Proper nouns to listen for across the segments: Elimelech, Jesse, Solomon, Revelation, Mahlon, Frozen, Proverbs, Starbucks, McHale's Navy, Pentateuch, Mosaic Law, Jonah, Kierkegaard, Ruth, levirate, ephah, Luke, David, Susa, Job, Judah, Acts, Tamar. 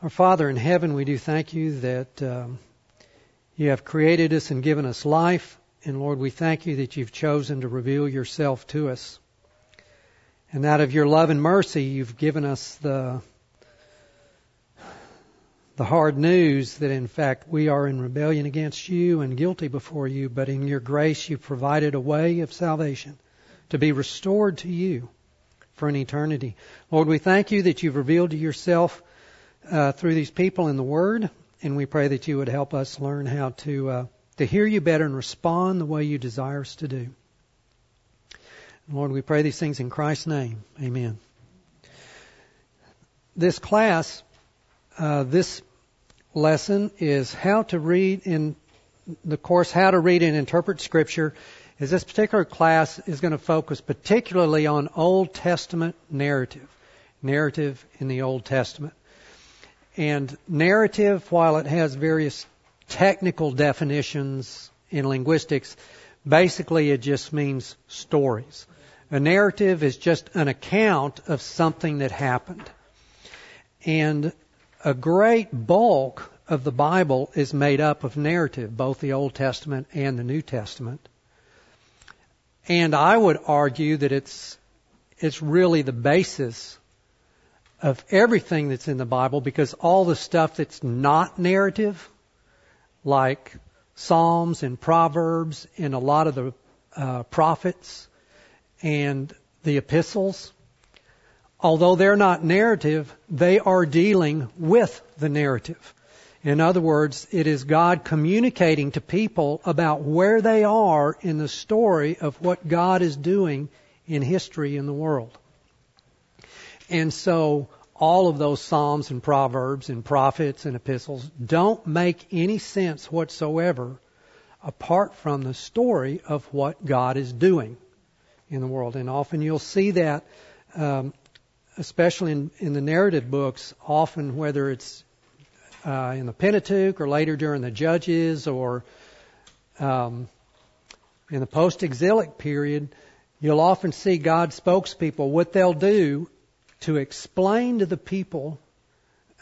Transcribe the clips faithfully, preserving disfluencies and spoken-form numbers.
Our Father in heaven, we do thank you that um, you have created us and given us life. And Lord, we thank you that you've chosen to reveal yourself to us. And out of your love and mercy, you've given us the the hard news that in fact we are in rebellion against you and guilty before you, but in your grace you provided a way of salvation to be restored to you for an eternity. Lord, we thank you that you've revealed to yourself uh, through these people in the Word, and we pray that you would help us learn how to uh, to hear you better and respond the way you desire us to do. Lord, we pray these things in Christ's name. Amen. This class, uh, this lesson is how to read in the course, how to read and interpret Scripture. Is this particular class is going to focus particularly on Old Testament narrative, narrative in the Old Testament. And narrative, while it has various technical definitions in linguistics, basically it just means stories. A narrative is just an account of something that happened. And a great bulk of the Bible is made up of narrative, both the Old Testament and the New Testament. And I would argue that it's it's really the basis of everything that's in the Bible, because all the stuff that's not narrative, like Psalms and Proverbs and a lot of the uh, prophets and the epistles, although they're not narrative, they are dealing with the narrative. In other words, it is God communicating to people about where they are in the story of what God is doing in history in the world. And so all of those Psalms and Proverbs and prophets and epistles don't make any sense whatsoever apart from the story of what God is doing in the world. And often you'll see that, um, especially in, in the narrative books, often whether it's Uh, in the Pentateuch or later during the Judges or um, in the post-exilic period, you'll often see God's spokespeople, what they'll do to explain to the people,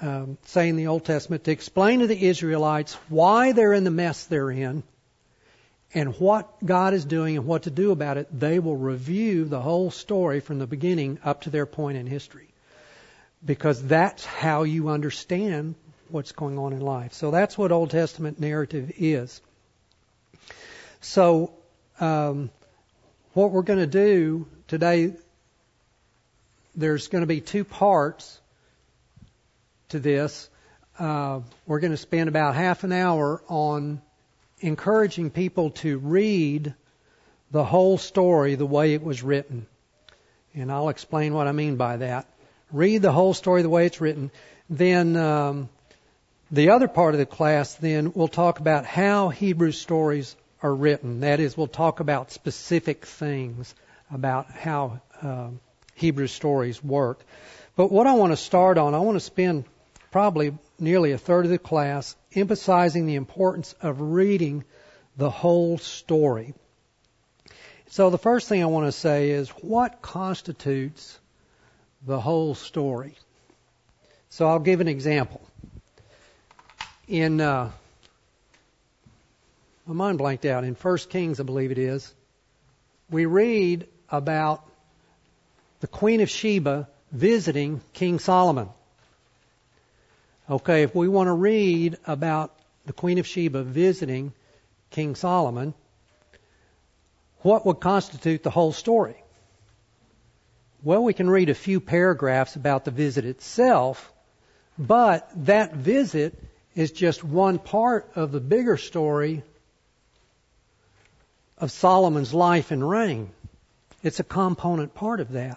um, say in the Old Testament, to explain to the Israelites why they're in the mess they're in and what God is doing and what to do about it. They will review the whole story from the beginning up to their point in history, because that's how you understand what's going on in life. So that's what Old Testament narrative is. So um, what we're going to do today, there's going to be two parts to this. Uh, we're going to spend about half an hour on encouraging people to read the whole story the way it was written. And I'll explain what I mean by that. Read the whole story the way it's written. Then Um, The other part of the class, then, we'll talk about how Hebrew stories are written. That is, we'll talk about specific things about how uh, Hebrew stories work. But what I want to start on, I want to spend probably nearly a third of the class emphasizing the importance of reading the whole story. So the first thing I want to say is, what constitutes the whole story? So I'll give an example. In, uh, my mind blanked out, in First Kings, I believe it is, we read about the Queen of Sheba visiting King Solomon. Okay, if we want to read about the Queen of Sheba visiting King Solomon, what would constitute the whole story? Well, we can read a few paragraphs about the visit itself, but that visit is just one part of the bigger story of Solomon's life and reign. It's a component part of that.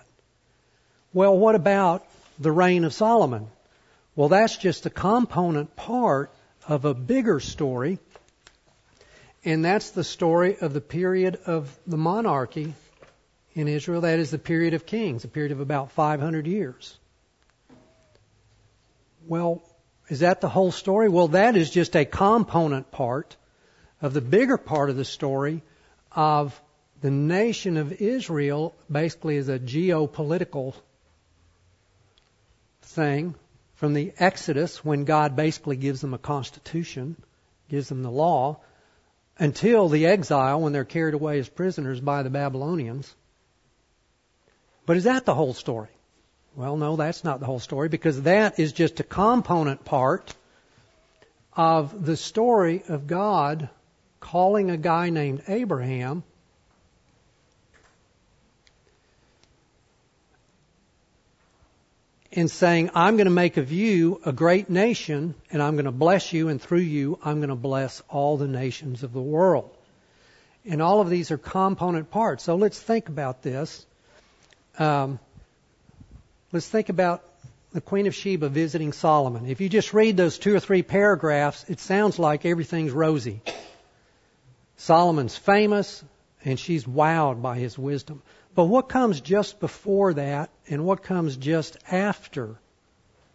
Well, what about the reign of Solomon? Well, that's just a component part of a bigger story, and that's the story of the period of the monarchy in Israel. That is the period of kings, a period of about five hundred years. Well, is that the whole story? Well, that is just a component part of the bigger part of the story of the nation of Israel, basically as a geopolitical thing from the Exodus, when God basically gives them a constitution, gives them the law, until the exile when they're carried away as prisoners by the Babylonians. But is that the whole story? Well, no, that's not the whole story, because that is just a component part of the story of God calling a guy named Abraham and saying, I'm going to make of you a great nation, and I'm going to bless you, and through you, I'm going to bless all the nations of the world. And all of these are component parts. So let's think about this. Um, let's think about the Queen of Sheba visiting Solomon. If you just read those two or three paragraphs, it sounds like everything's rosy. Solomon's famous, and she's wowed by his wisdom. But what comes just before that, and what comes just after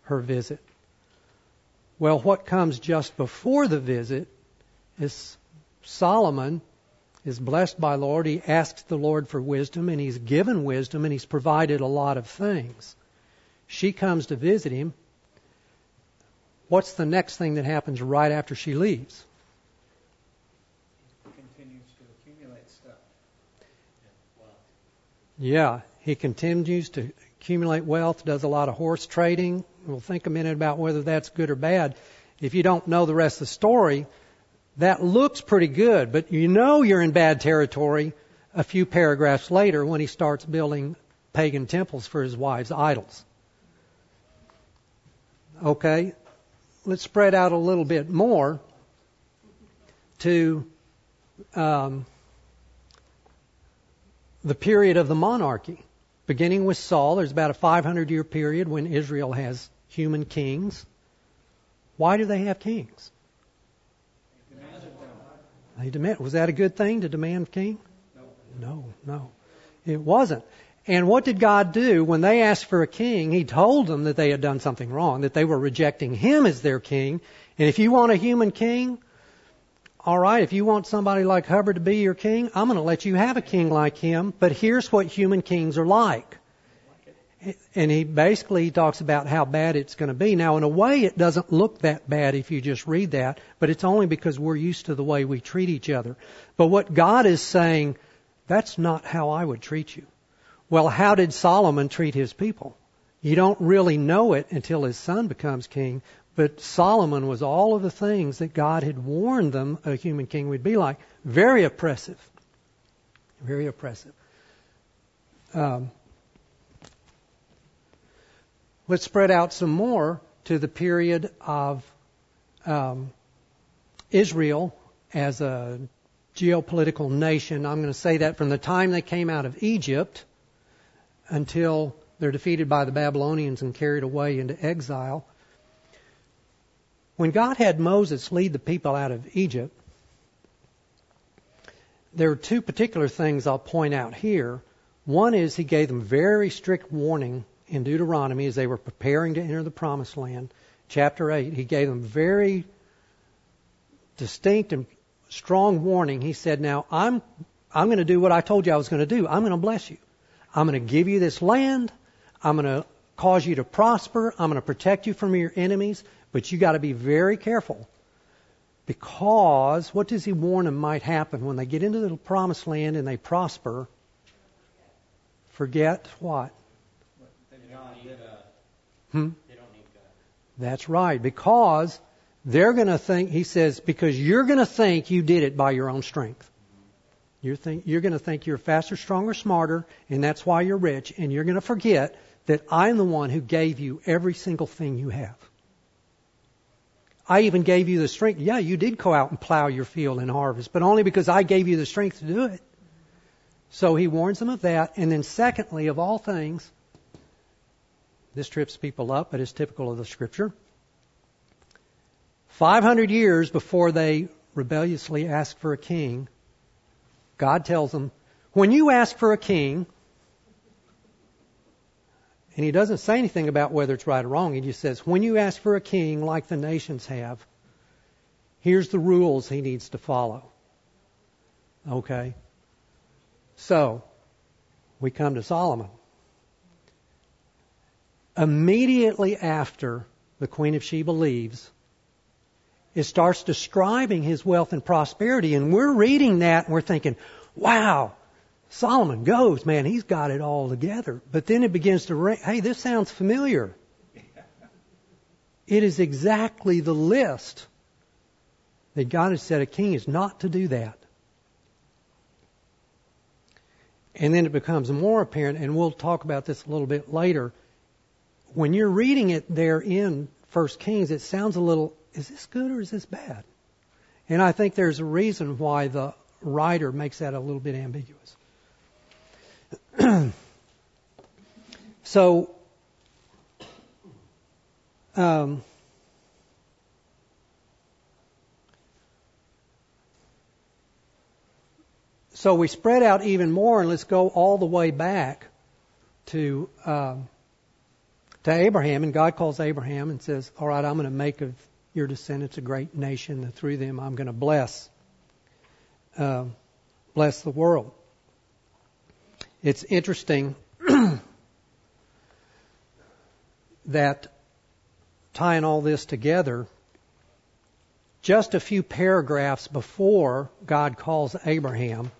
her visit? Well, what comes just before the visit is Solomon is blessed by the Lord. He asks the Lord for wisdom, and he's given wisdom, and he's provided a lot of things. She comes to visit him. What's the next thing that happens right after she leaves? Yeah, he continues to accumulate wealth, does a lot of horse trading. We'll think a minute about whether that's good or bad. If you don't know the rest of the story, that looks pretty good, but you know you're in bad territory a few paragraphs later when he starts building pagan temples for his wives' idols. Okay, let's spread out a little bit more to... Um, the period of the monarchy, beginning with Saul. There's about a five hundred year period when Israel has human kings. Why do they have kings? They demanded them. They demand, was that a good thing to demand a king? No. No, no. It wasn't. And what did God do? When they asked for a king, He told them that they had done something wrong, that they were rejecting Him as their king. And if you want a human king, all right, if you want somebody like Hubbard to be your king, I'm going to let you have a king like him, but here's what human kings are like. And he basically talks about how bad it's going to be. Now, in a way, it doesn't look that bad if you just read that, but it's only because we're used to the way we treat each other. But what God is saying, that's not how I would treat you. Well, how did Solomon treat his people? You don't really know it until his son becomes king. But Solomon was all of the things that God had warned them a human king would be like. Very oppressive. Very oppressive. Um, let's spread out some more to the period of um, Israel as a geopolitical nation. I'm going to say that from the time they came out of Egypt until they're defeated by the Babylonians and carried away into exile. When God had Moses lead the people out of Egypt, there are two particular things I'll point out here. One is He gave them very strict warning in Deuteronomy as they were preparing to enter the Promised Land. Chapter eight, He gave them very distinct and strong warning. He said, now, I'm, I'm going to do what I told you I was going to do. I'm going to bless you. I'm going to give you this land. I'm going to cause you to prosper. I'm going to protect you from your enemies. But you got to be very careful, because what does He warn them might happen when they get into the Promised Land and they prosper? Forget what? They don't need God. Hmm? They don't need God. That's right, because they're going to think, He says, because you're going to think you did it by your own strength. You're, think, you're going to think you're faster, stronger, smarter, and that's why you're rich, and you're going to forget that I'm the one who gave you every single thing you have. I even gave you the strength. Yeah, you did go out and plow your field and harvest, but only because I gave you the strength to do it. So He warns them of that. And then secondly, of all things, this trips people up, but it's typical of the Scripture. five hundred years before they rebelliously ask for a king, God tells them, when you ask for a king, and He doesn't say anything about whether it's right or wrong. He just says, when you ask for a king like the nations have, here's the rules he needs to follow. Okay? So, we come to Solomon. Immediately after the Queen of Sheba leaves, it starts describing his wealth and prosperity. And we're reading that and we're thinking, wow, Solomon goes, man, he's got it all together. But then it begins to ring, hey, this sounds familiar. It is exactly the list that God has said a king is not to do that. And then it becomes more apparent, and we'll talk about this a little bit later. When you're reading it there in First Kings, it sounds a little, is this good or is this bad? And I think there's a reason why the writer makes that a little bit ambiguous. So, um, so we spread out even more, and let's go all the way back to um, to Abraham. And God calls Abraham and says, all right, I'm going to make of your descendants a great nation, and through them I'm going to bless uh, bless the world. It's interesting that tying all this together, just a few paragraphs before God calls Abraham,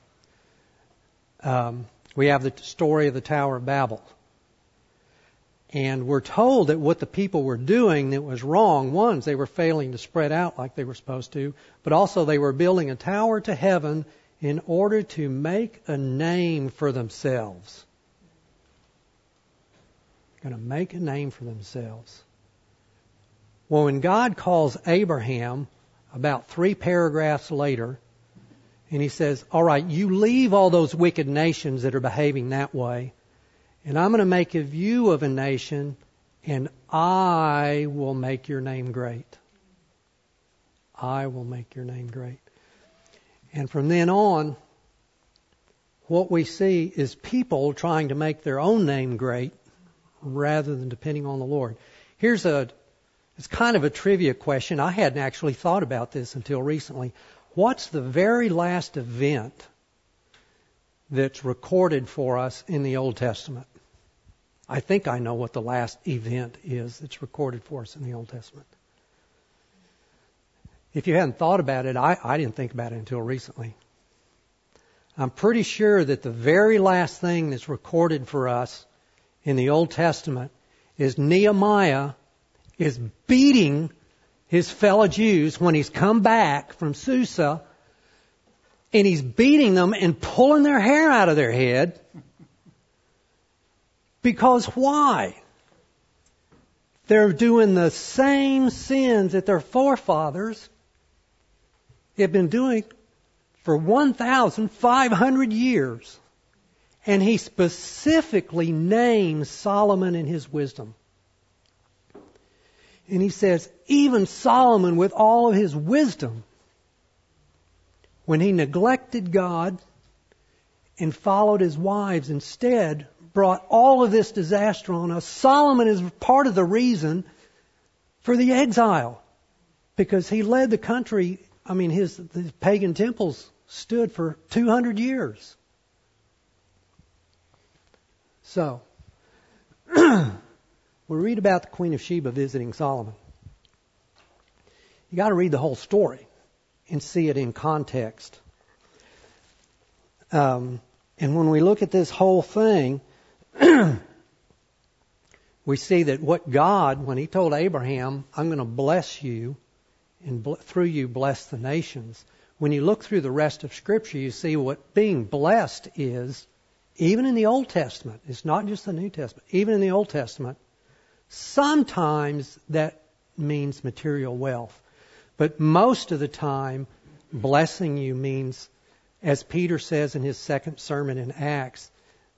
um, we have the story of the Tower of Babel. And we're told that what the people were doing that was wrong, one, they were failing to spread out like they were supposed to, but also they were building a tower to heaven in order to make a name for themselves. Going to make a name for themselves. Well, when God calls Abraham about three paragraphs later, and he says, all right, you leave all those wicked nations that are behaving that way, and I'm going to make of you of a nation, and I will make your name great. I will make your name great. And from then on, what we see is people trying to make their own name great rather than depending on the Lord. Here's a, it's kind of a trivia question. I hadn't actually thought about this until recently. What's the very last event that's recorded for us in the Old Testament? I think I know what the last event is that's recorded for us in the Old Testament. If you hadn't thought about it, I, I didn't think about it until recently. I'm pretty sure that the very last thing that's recorded for us in the Old Testament is Nehemiah is beating his fellow Jews when he's come back from Susa, and he's beating them and pulling their hair out of their head. Because why? They're doing the same sins that their forefathers have been doing for fifteen hundred years. And he specifically names Solomon in his wisdom. And he says, even Solomon with all of his wisdom, when he neglected God and followed his wives instead, brought all of this disaster on us. Solomon is part of the reason for the exile, because he led the country. I mean, his, his pagan temples stood for two hundred years. So, we read about the Queen of Sheba visiting Solomon. You got to read the whole story and see it in context. Um, and when we look at this whole thing, we see that what God, when he told Abraham, I'm going to bless you and bl- through you bless the nations. When you look through the rest of Scripture, you see what being blessed is, even in the Old Testament. It's not just the New Testament. Even in the Old Testament, sometimes that means material wealth. But most of the time, blessing you means, as Peter says in his second sermon in Acts,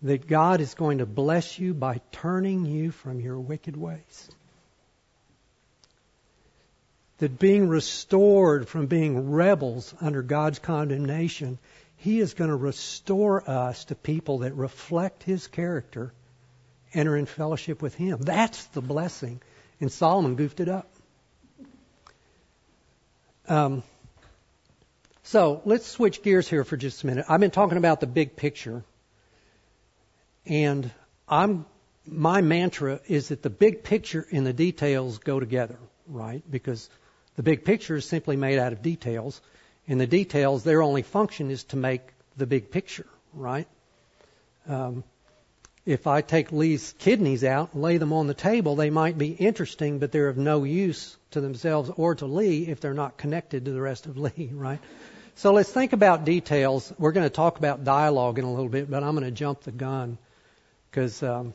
that God is going to bless you by turning you from your wicked ways. That being restored from being rebels under God's condemnation, he is going to restore us to people that reflect his character and are in fellowship with him. That's the blessing. And Solomon goofed it up. Um, so let's switch gears here for just a minute. I've been talking about the big picture, and I'm my mantra is that the big picture and the details go together, right? Because the big picture is simply made out of details, and the details, their only function is to make the big picture, right? Um, if I take Lee's kidneys out and lay them on the table, they might be interesting, but they're of no use to themselves or to Lee if they're not connected to the rest of Lee, right? So let's think about details. We're going to talk about dialogue in a little bit, but I'm going to jump the gun because um,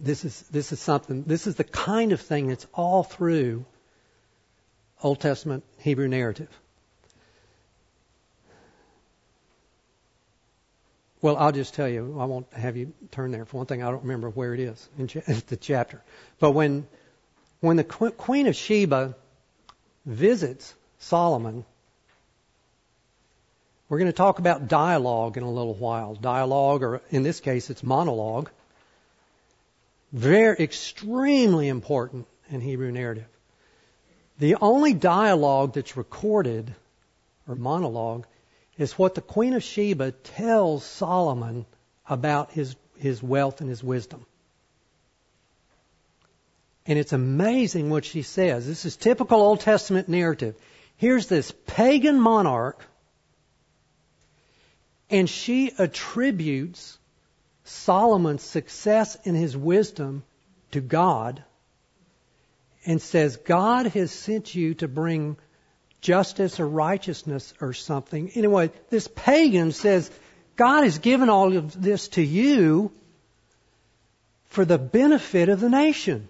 this is this is something. This is the kind of thing that's all through Old Testament Hebrew narrative. Well, I'll just tell you, I won't have you turn there. For one thing, I don't remember where it is in the chapter. But when when the Queen of Sheba visits Solomon, we're going to talk about dialogue in a little while. Dialogue, or in this case, it's monologue. Very extremely important in Hebrew narrative. The only dialogue that's recorded, or monologue, is what the Queen of Sheba tells Solomon about his, his wealth and his wisdom. And it's amazing what she says. This is typical Old Testament narrative. Here's this pagan monarch, and she attributes Solomon's success and his wisdom to God and says, God has sent you to bring justice or righteousness or something. Anyway, this pagan says, God has given all of this to you for the benefit of the nation.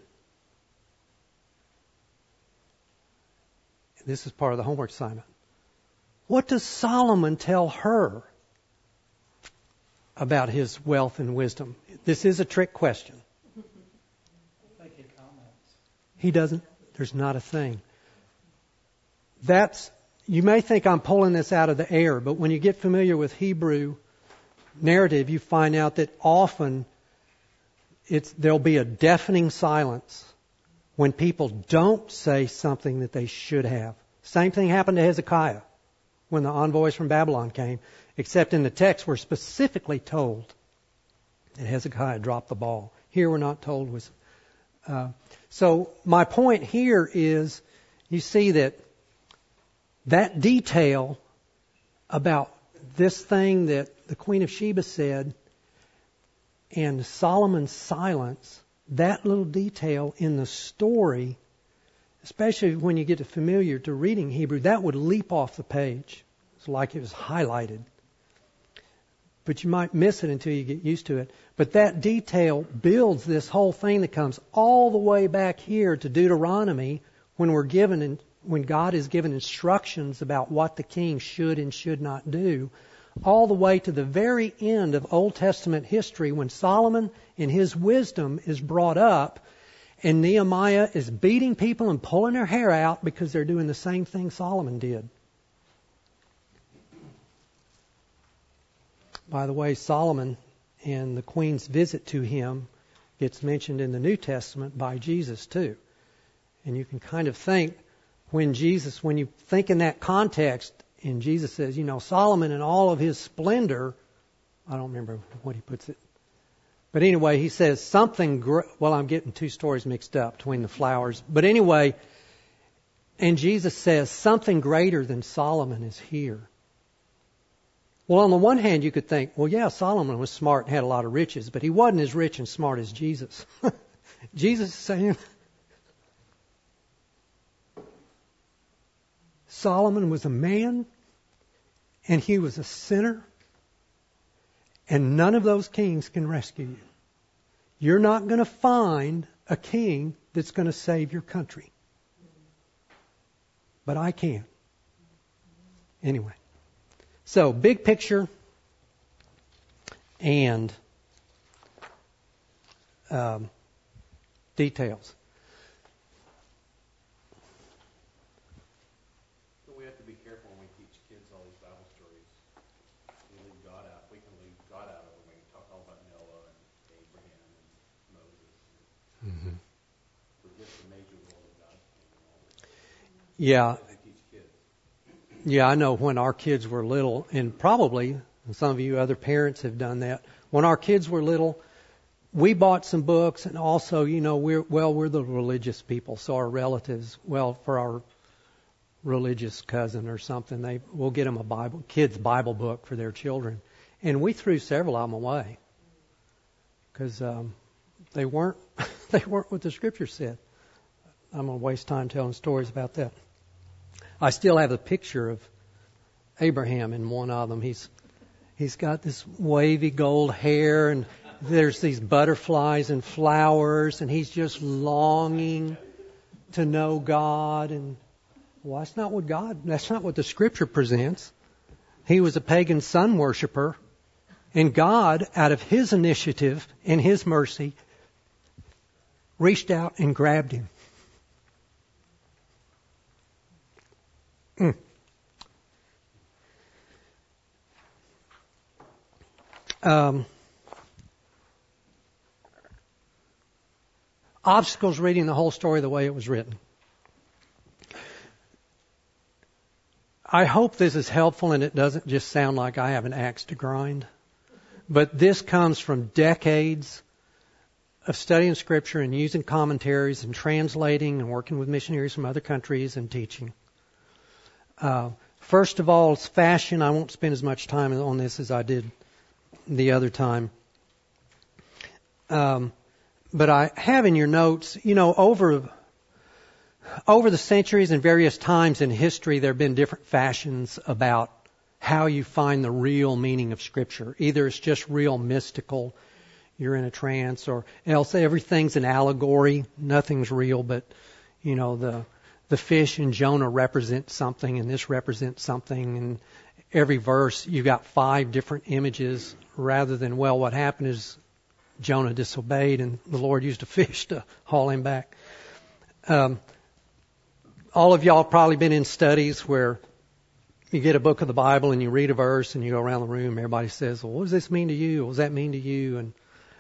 This is part of the homework assignment. What does Solomon tell her about his wealth and wisdom? This is a trick question. He doesn't, there's not a thing. That's, you may think I'm pulling this out of the air, but when you get familiar with Hebrew narrative, you find out that often it's, there'll be a deafening silence when people don't say something that they should have. Same thing happened to Hezekiah when the envoys from Babylon came, except in the text we're specifically told that Hezekiah dropped the ball. Here we're not told. Was, uh, so my point here is you see that that detail about this thing that the Queen of Sheba said and Solomon's silence, that little detail in the story, especially when you get familiar to reading Hebrew, that would leap off the page. It's like it was highlighted. But you might miss it until you get used to it. But that detail builds this whole thing that comes all the way back here to Deuteronomy when we're given, in, when God is given instructions about what the king should and should not do, all the way to the very end of Old Testament history when Solomon in his wisdom is brought up and Nehemiah is beating people and pulling their hair out because they're doing the same thing Solomon did. By the way, Solomon and the Queen's visit to him gets mentioned in the New Testament by Jesus too. And you can kind of think when Jesus, when you think in that context, and Jesus says, you know, Solomon in all of his splendor, I don't remember what he puts it. But anyway, he says something, gr- well, I'm getting two stories mixed up between the flowers. But anyway, and Jesus says something greater than Solomon is here. Well, on the one hand, you could think, well, yeah, Solomon was smart and had a lot of riches, but he wasn't as rich and smart as Jesus. Jesus is saying, Solomon was a man, and he was a sinner, and none of those kings can rescue you. You're not going to find a king that's going to save your country. But I can. Anyway. So, big picture and um, details. So we have to be careful when we teach kids all these Bible stories. We leave God out. We can leave God out of it. We can talk all about Noah and Abraham and Moses. Mm-hmm. We're just the major role of God. Yeah. Yeah, I know when our kids were little, and probably some of you other parents have done that. When our kids were little, we bought some books, and also, you know, we're well, we're the religious people, so our relatives, well, for our religious cousin or something, they we'll get them a Bible, kids' Bible book for their children, and we threw several of them away because um, they weren't they weren't what the Scripture said. I'm gonna waste time telling stories about that. I still have a picture of Abraham in one of them. He's he's got this wavy gold hair, and there's these butterflies and flowers, and he's just longing to know God. And well, that's not what God, that's not what the Scripture presents. He was a pagan sun worshiper, and God, out of His initiative and His mercy, reached out and grabbed him. Mm. Um, obstacles reading the whole story the way it was written. I hope this is helpful and it doesn't just sound like I have an axe to grind. But this comes from decades of studying Scripture and using commentaries and translating and working with missionaries from other countries and teaching. Uh, first of all, it's fashion. I won't spend as much time on this as I did the other time. Um, but I have in your notes, you know, over over the centuries and various times in history, there have been different fashions about how you find the real meaning of Scripture. Either it's just real mystical, you're in a trance, or else everything's an allegory, nothing's real, but, you know, the the fish in Jonah represents something, and this represents something, and every verse you've got five different images rather than, well, what happened is Jonah disobeyed and the Lord used a fish to haul him back. Um, all of y'all probably been in studies where you get a book of the Bible and you read a verse and you go around the room and everybody says, well, what does this mean to you? What does that mean to you? And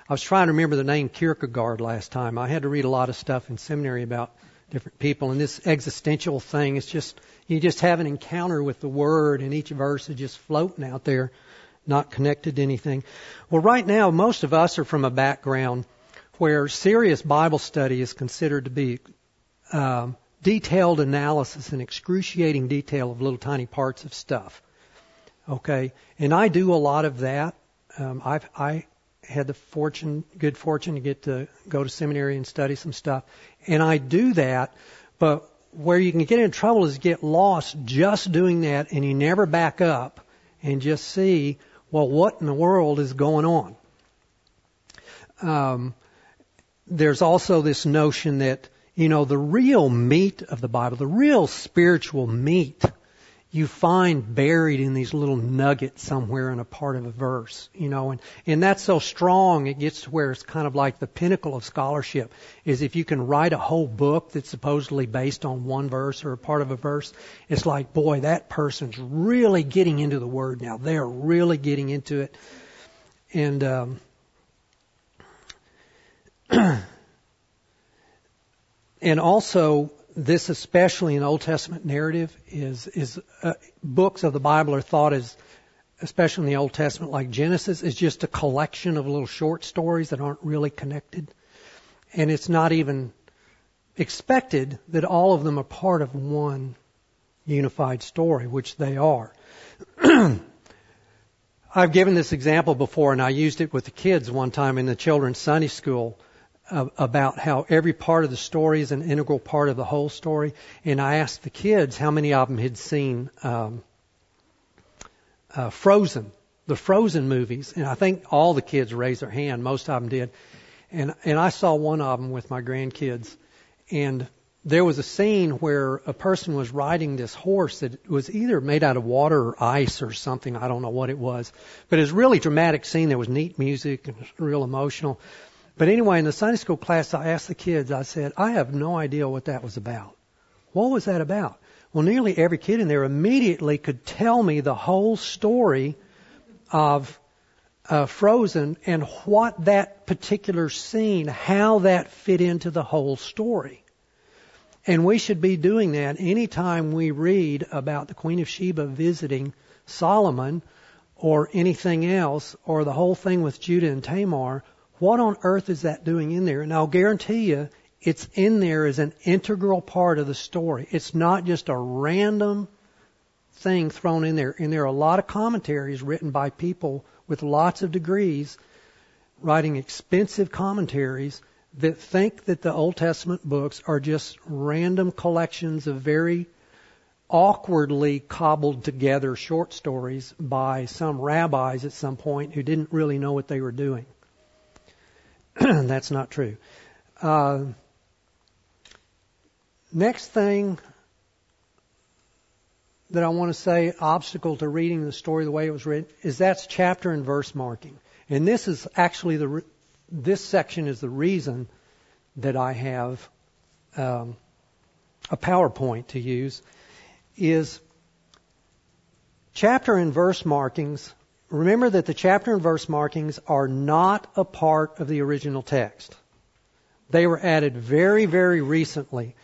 I was trying to remember the name Kierkegaard last time. I had to read a lot of stuff in seminary about different people, and this existential thing is just, you just have an encounter with the Word, and each verse is just floating out there, not connected to anything. Well, right now, most of us are from a background where serious Bible study is considered to be um, detailed analysis and excruciating detail of little tiny parts of stuff. Okay, and I do a lot of that. Um, I've, I had the fortune, good fortune to get to go to seminary and study some stuff. And I do that, but where you can get in trouble is get lost just doing that and you never back up and just see, well, what in the world is going on? Um, there's also this notion that, you know, the real meat of the Bible, the real spiritual meat, you find buried in these little nuggets somewhere in a part of a verse, you know, and, and that's so strong it gets to where it's kind of like the pinnacle of scholarship is if you can write a whole book that's supposedly based on one verse or a part of a verse, it's like, boy, that person's really getting into the Word now. They're really getting into it. And um, and also, this, especially in Old Testament narrative, is is uh, books of the Bible are thought as, especially in the Old Testament, like Genesis, is just a collection of little short stories that aren't really connected, and it's not even expected that all of them are part of one unified story, which they are. I've given this example before, and I used it with the kids one time in the children's Sunday school, about how every part of the story is an integral part of the whole story. And I asked the kids how many of them had seen um, uh, Frozen, the Frozen movies. And I think all the kids raised their hand. Most of them did. And, and I saw one of them with my grandkids. And there was a scene where a person was riding this horse that was either made out of water or ice or something. I don't know what it was. But it was a really dramatic scene. There was neat music and real emotional. But anyway, in the Sunday school class, I asked the kids, I said, I have no idea what that was about. What was that about? Well, nearly every kid in there immediately could tell me the whole story of uh, Frozen and what that particular scene, how that fit into the whole story. And we should be doing that any time we read about the Queen of Sheba visiting Solomon or anything else, or the whole thing with Judah and Tamar. what on earth is that doing in there? And I'll guarantee you, it's in there as an integral part of the story. It's not just a random thing thrown in there. And there are a lot of commentaries written by people with lots of degrees, writing expensive commentaries, that think that the Old Testament books are just random collections of very awkwardly cobbled together short stories by some rabbis at some point who didn't really know what they were doing. That's not true. Uh, next thing that I want to say, obstacle to reading the story the way it was written, is that's chapter and verse marking. And this is actually the... Re- This section is the reason that I have um, a PowerPoint to use, is chapter and verse markings. Remember that the chapter and verse markings are not a part of the original text. They were added very, very recently.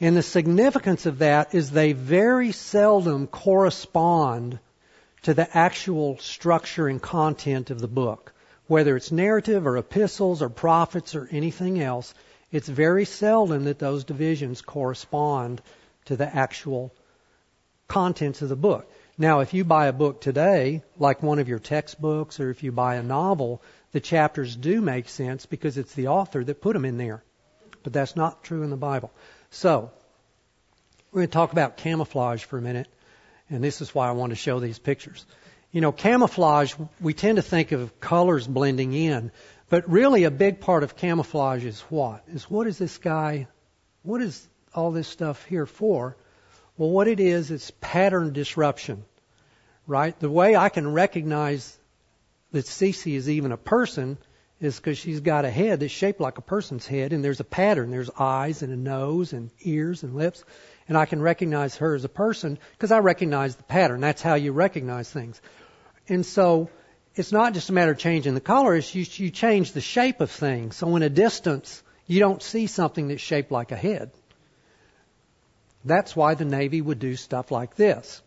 And the significance of that is they very seldom correspond to the actual structure and content of the book. Whether it's narrative or epistles or prophets or anything else, it's very seldom that those divisions correspond to the actual contents of the book. Now, if you buy a book today, like one of your textbooks, or if you buy a novel, the chapters do make sense because it's the author that put them in there. But that's not true in the Bible. So, we're going to talk about camouflage for a minute, and this is why I want to show these pictures. You know, camouflage, we tend to think of colors blending in, but really a big part of camouflage is what? Is what is this guy, what is all this stuff here for? Well, what it is, it's pattern disruption, right? The way I can recognize that Cece is even a person is because she's got a head that's shaped like a person's head, and there's a pattern. There's eyes and a nose and ears and lips. And I can recognize her as a person because I recognize the pattern. That's how you recognize things. And so it's not just a matter of changing the color. It's you, you change the shape of things. So in a distance, you don't see something that's shaped like a head. That's why the Navy would do stuff like this.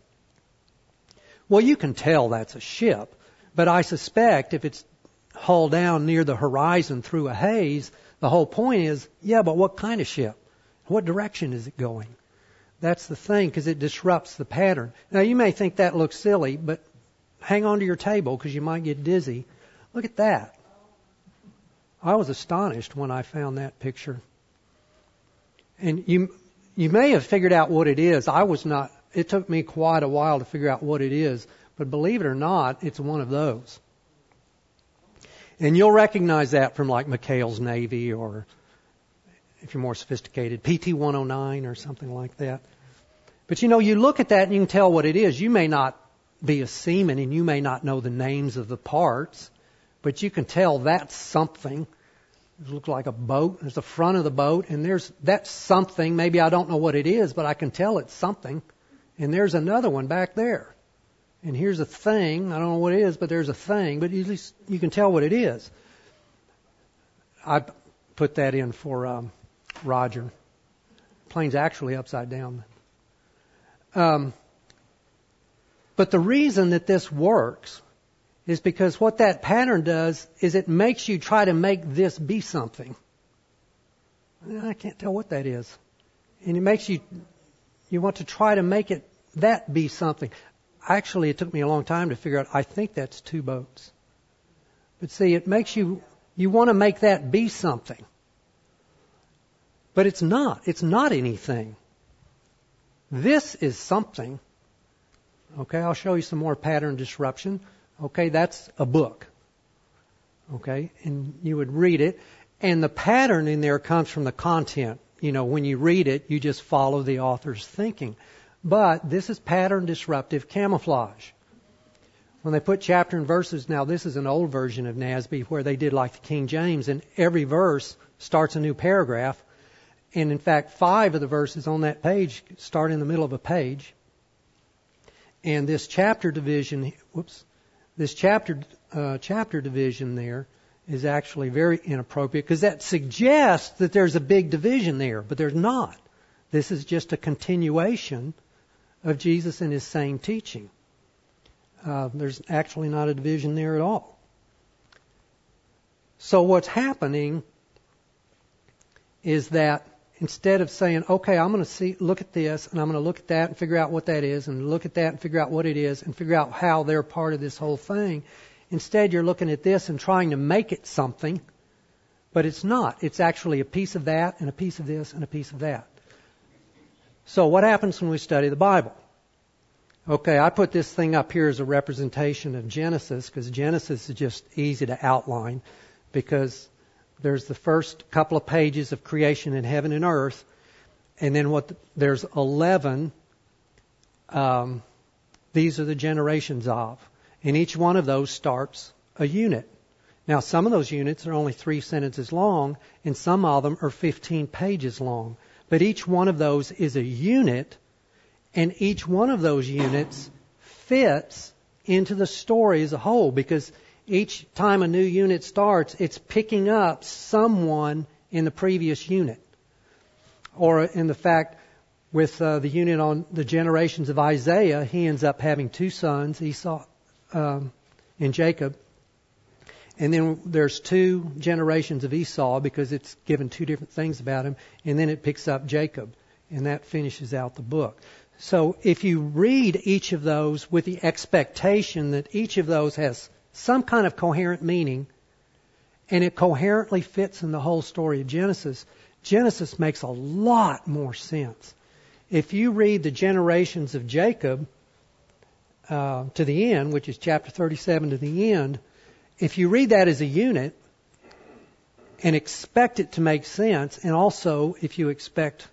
Well, you can tell that's a ship. But I suspect if it's hull down near the horizon through a haze, the whole point is, yeah, but what kind of ship? What direction is it going? That's the thing, because it disrupts the pattern. Now, you may think that looks silly, but hang on to your table because you might get dizzy. Look at that. I was astonished when I found that picture. And you you may have figured out what it is. I was not. It took me quite a while to figure out what it is. But believe it or not, it's one of those. And you'll recognize that from like McHale's Navy, or if you're more sophisticated, P T one oh nine or something like that. But you know, you look at that and you can tell what it is. You may not be a seaman and you may not know the names of the parts, but you can tell that's something. It looks like a boat. There's the front of the boat, and there's that's something. Maybe I don't know what it is, but I can tell it's something. And there's another one back there. And here's a thing. I don't know what it is, but there's a thing. But at least you can tell what it is. I put that in for... Um, Roger. Plane's actually upside down. Um, but the reason that this works is because what that pattern does is it makes you try to make this be something. I can't tell what that is. And it makes you, you want to try to make it, that be something. Actually, it took me a long time to figure out, I think that's two boats. But see, it makes you, you want to make that be something. But it's not. It's not anything. This is something. Okay, I'll show you some more pattern disruption. Okay, that's a book. Okay, and you would read it. And the pattern in there comes from the content. You know, when you read it, you just follow the author's thinking. But this is pattern disruptive camouflage. When they put chapter and verses, now this is an old version of N A S B where they did like the King James, and every verse starts a new paragraph. And in fact, five of the verses on that page start in the middle of a page. And this chapter division, whoops, this chapter uh, chapter division there is actually very inappropriate because that suggests that there's a big division there, but there's not. This is just a continuation of Jesus and his same teaching. Uh, there's actually not a division there at all. So what's happening is that instead of saying, okay, I'm going to see, look at this, and I'm going to look at that and figure out what that is, and look at that and figure out what it is, and figure out how they're part of this whole thing, instead you're looking at this and trying to make it something, but it's not. It's actually a piece of that and a piece of this and a piece of that. So what happens when we study the Bible? Okay, I put this thing up here as a representation of Genesis, because Genesis is just easy to outline, because there's the first couple of pages of creation in heaven and earth, and then what the, there's eleven, um, these are the generations of, and each one of those starts a unit. Now, some of those units are only three sentences long, and some of them are fifteen pages long, but each one of those is a unit. And each one of those units fits into the story as a whole, because each time a new unit starts, it's picking up someone in the previous unit. Or in the fact, with uh, the unit on the generations of Isaiah, he ends up having two sons, Esau um, and Jacob. And then there's two generations of Esau, because it's given two different things about him. And then it picks up Jacob, and that finishes out the book. So if you read each of those with the expectation that each of those has some kind of coherent meaning, and it coherently fits in the whole story of Genesis, Genesis makes a lot more sense. If you read the generations of Jacob uh, to the end, which is chapter thirty-seven to the end, if you read that as a unit and expect it to make sense, and also if you expect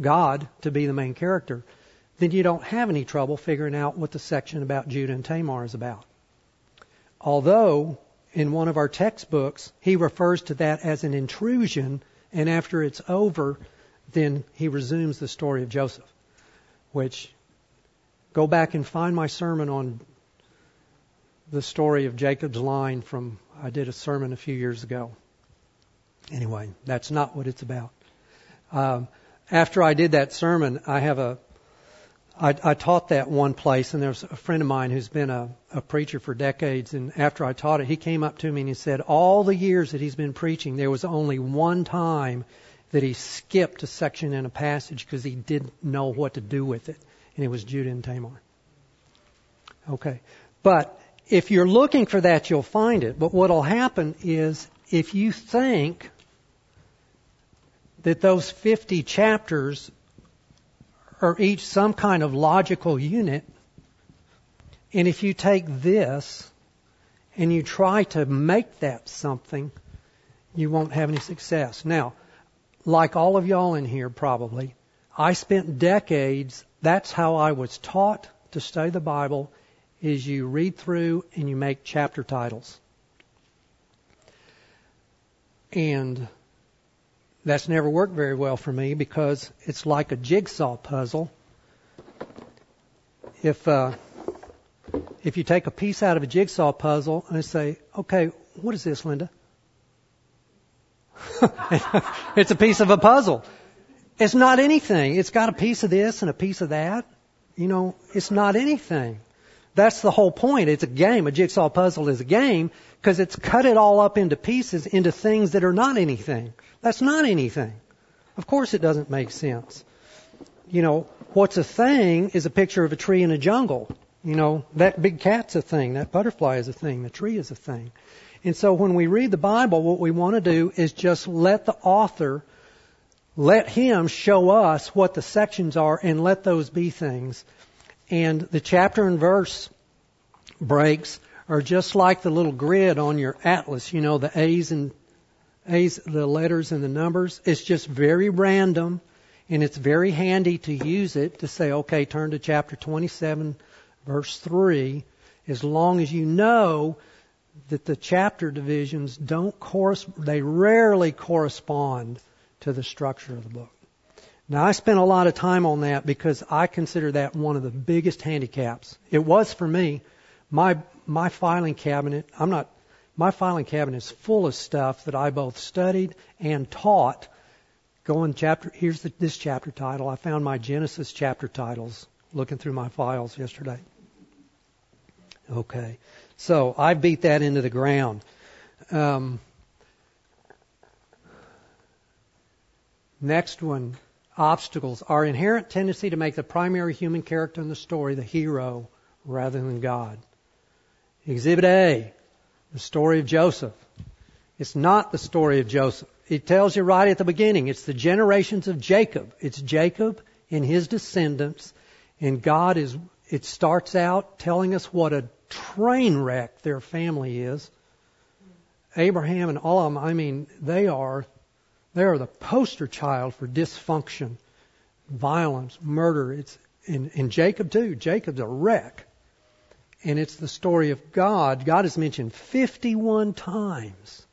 God to be the main character, then you don't have any trouble figuring out what the section about Judah and Tamar is about. Although, in one of our textbooks, he refers to that as an intrusion, and after it's over, then he resumes the story of Joseph. Which, go back and find my sermon on the story of Jacob's line from, I did a sermon a few years ago. Anyway, that's not what it's about. Um, after I did that sermon, I have a I, I taught that one place, and there's a friend of mine who's been a, a preacher for decades, and after I taught it, he came up to me and he said, all the years that he's been preaching, there was only one time that he skipped a section in a passage because he didn't know what to do with it, and it was Judah and Tamar. Okay, but if you're looking for that, you'll find it. But what will happen is, if you think that those fifty chapters or each some kind of logical unit, and if you take this and you try to make that something, you won't have any success. Now, like all of y'all in here probably, I spent decades, that's how I was taught to study the Bible, is you read through and you make chapter titles. And that's never worked very well for me, because it's like a jigsaw puzzle. If uh, if you take a piece out of a jigsaw puzzle and say, okay, what is this, Linda? It's a piece of a puzzle. It's not anything. It's got a piece of this and a piece of that. You know, it's not anything. That's the whole point. It's a game. A jigsaw puzzle is a game, because it's cut it all up into pieces, into things that are not anything. That's not anything. Of course it doesn't make sense. You know, what's a thing is a picture of a tree in a jungle. You know, that big cat's a thing. That butterfly is a thing. The tree is a thing. And so when we read the Bible, what we want to do is just let the author, let him show us what the sections are, and let those be things. And the chapter and verse breaks are just like the little grid on your atlas. You know, the A's and A's, the letters and the numbers. It's just very random, and it's very handy to use it to say, okay, turn to chapter twenty-seven, verse three, as long as you know that the chapter divisions don't correspond, they rarely correspond to the structure of the book. Now, I spent a lot of time on that because I consider that one of the biggest handicaps. It was for me. My, my filing cabinet, I'm not, my filing cabinet is full of stuff that I both studied and taught. Going chapter, here's the, this chapter title. I found my Genesis chapter titles looking through my files yesterday. Okay, so I beat that into the ground. Um, Next one, obstacles. Our inherent tendency to make the primary human character in the story the hero rather than God. Exhibit A, the story of Joseph. It's not the story of Joseph. It tells you right at the beginning, it's the generations of Jacob. It's Jacob and his descendants, and God is, it starts out telling us what a train wreck their family is. Abraham and all of them, I mean, they are, they are the poster child for dysfunction, violence, murder. It's, and, and Jacob too. Jacob's a wreck. And it's the story of God. God is mentioned fifty-one times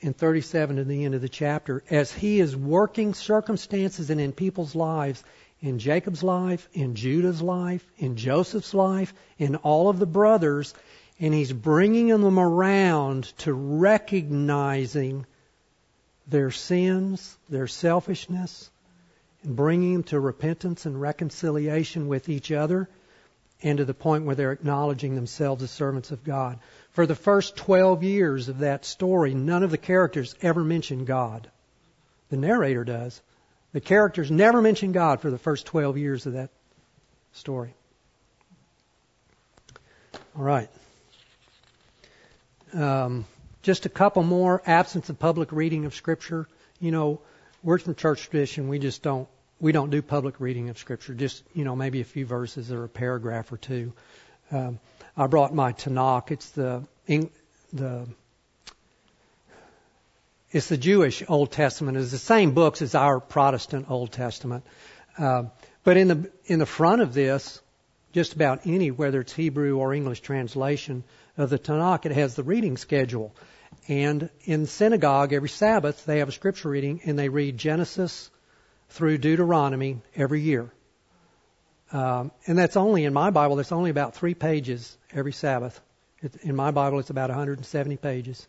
and thirty-seven at the end of the chapter as he is working circumstances and in people's lives, in Jacob's life, in Judah's life, in Joseph's life, in all of the brothers, and he's bringing them around to recognizing their sins, their selfishness, and bringing them to repentance and reconciliation with each other, and to the point where they're acknowledging themselves as servants of God. For the first twelve years of that story, none of the characters ever mention God. The narrator does. The characters never mention God for the first twelve years of that story. All right. Um, just a couple more. Absence of public reading of Scripture. You know, we're from church tradition. We just don't. We don't do public reading of Scripture, just, you know, maybe a few verses or a paragraph or two. Um, I brought my Tanakh. It's the the it's the Jewish Old Testament. It's the same books as our Protestant Old Testament. Uh, but in the in the front of this, just about any, whether it's Hebrew or English translation of the Tanakh, it has the reading schedule. And in synagogue every Sabbath they have a Scripture reading, and they read Genesis through Deuteronomy every year. Um, and that's only, in my Bible, that's only about three pages every Sabbath. It, in my Bible, it's about one hundred seventy pages.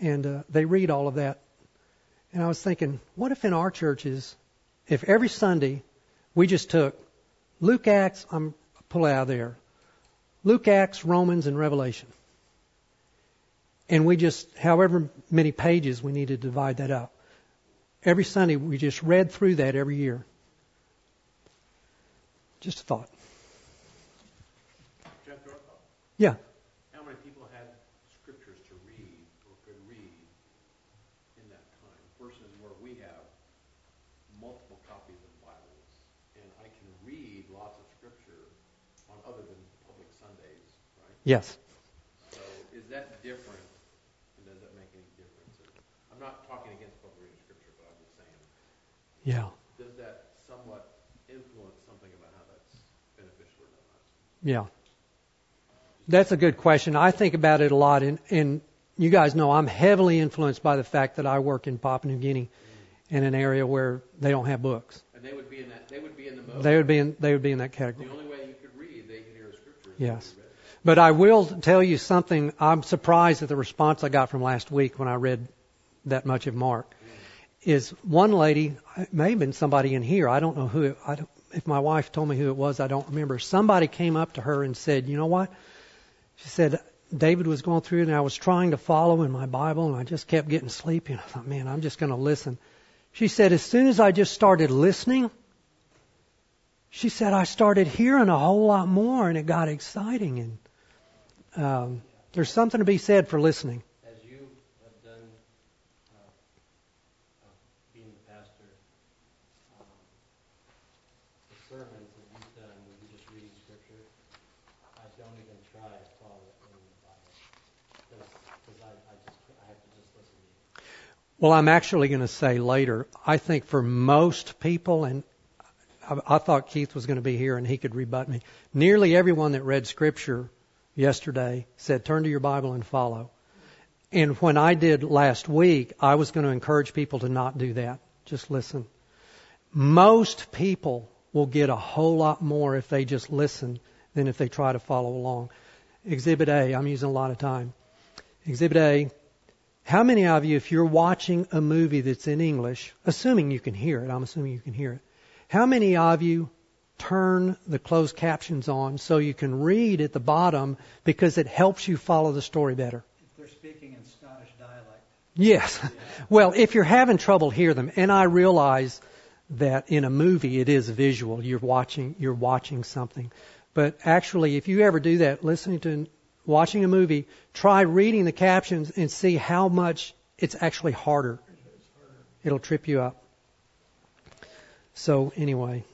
And uh, they read all of that. And I was thinking, what if in our churches, if every Sunday we just took Luke, Acts, I'm pull out of there, Luke, Acts, Romans, and Revelation. And we just, however many pages we need to divide that up. Every Sunday, we just read through that every year. Just a thought. Jeff, yeah. How many people had scriptures to read or could read in that time? Versus where we have multiple copies of Bibles, and I can read lots of scripture on other than public Sundays, right? Yes. So is that different, and does that make any difference? I'm not talking against public reading. Yeah. Does that somewhat influence something about how that's beneficial or not? Yeah. That's a good question. I think about it a lot, and, and you guys know I'm heavily influenced by the fact that I work in Papua New Guinea, mm. in an area where they don't have books. And they would be in that. They would be in the mode. They would be in. They would be in that category. The only way you could read, they could hear a scripture. Yes. But I will tell you something. I'm surprised at the response I got from last week when I read that much of Mark. Is one lady, it may have been somebody in here, I don't know who, it, I don't, if my wife told me who it was, I don't remember. Somebody came up to her and said, you know what? She said, David was going through and I was trying to follow in my Bible and I just kept getting sleepy. And I thought, man, I'm just going to listen. She said, as soon as I just started listening, she said, I started hearing a whole lot more and it got exciting. And um, there's something to be said for listening. Well, I'm actually going to say later, I think for most people, and I, I thought Keith was going to be here and he could rebut me, nearly everyone that read Scripture yesterday said, turn to your Bible and follow. And when I did last week, I was going to encourage people to not do that. Just listen. Most people will get a whole lot more if they just listen than if they try to follow along. Exhibit A, I'm using a lot of time. Exhibit A. How many of you, if you're watching a movie that's in English, assuming you can hear it, I'm assuming you can hear it, how many of you turn the closed captions on so you can read at the bottom because it helps you follow the story better? If they're speaking in Scottish dialect. Yes. Well, if you're having trouble hearing them, and I realize that in a movie it is visual. You're watching, you're watching something. But actually, if you ever do that, listening to, watching a movie, try reading the captions and see how much it's actually harder. It'll trip you up. So anyway.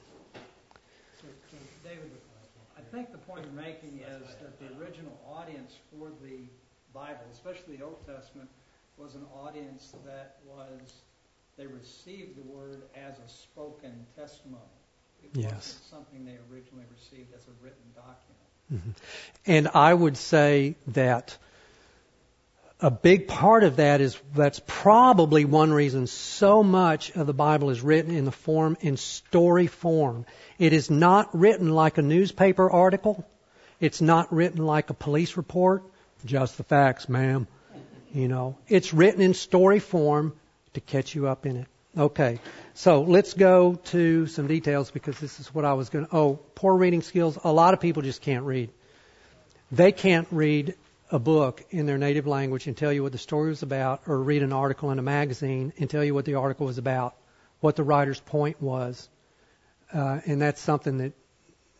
David, I think the point you're making is that the original audience for the Bible, especially the Old Testament, was an audience that was, they received the word as a spoken testimony. It yes. wasn't something they originally received as a written document. Mm-hmm. And I would say that a big part of that is that's probably one reason so much of the Bible is written in the form, in story form. It is not written like a newspaper article. It's not written like a police report. Just the facts, ma'am. You know, it's written in story form to catch you up in it. Okay, so let's go to some details because this is what I was going to... Oh, poor reading skills. A lot of people just can't read. They can't read a book in their native language and tell you what the story was about, or read an article in a magazine and tell you what the article was about, what the writer's point was. Uh, and that's something that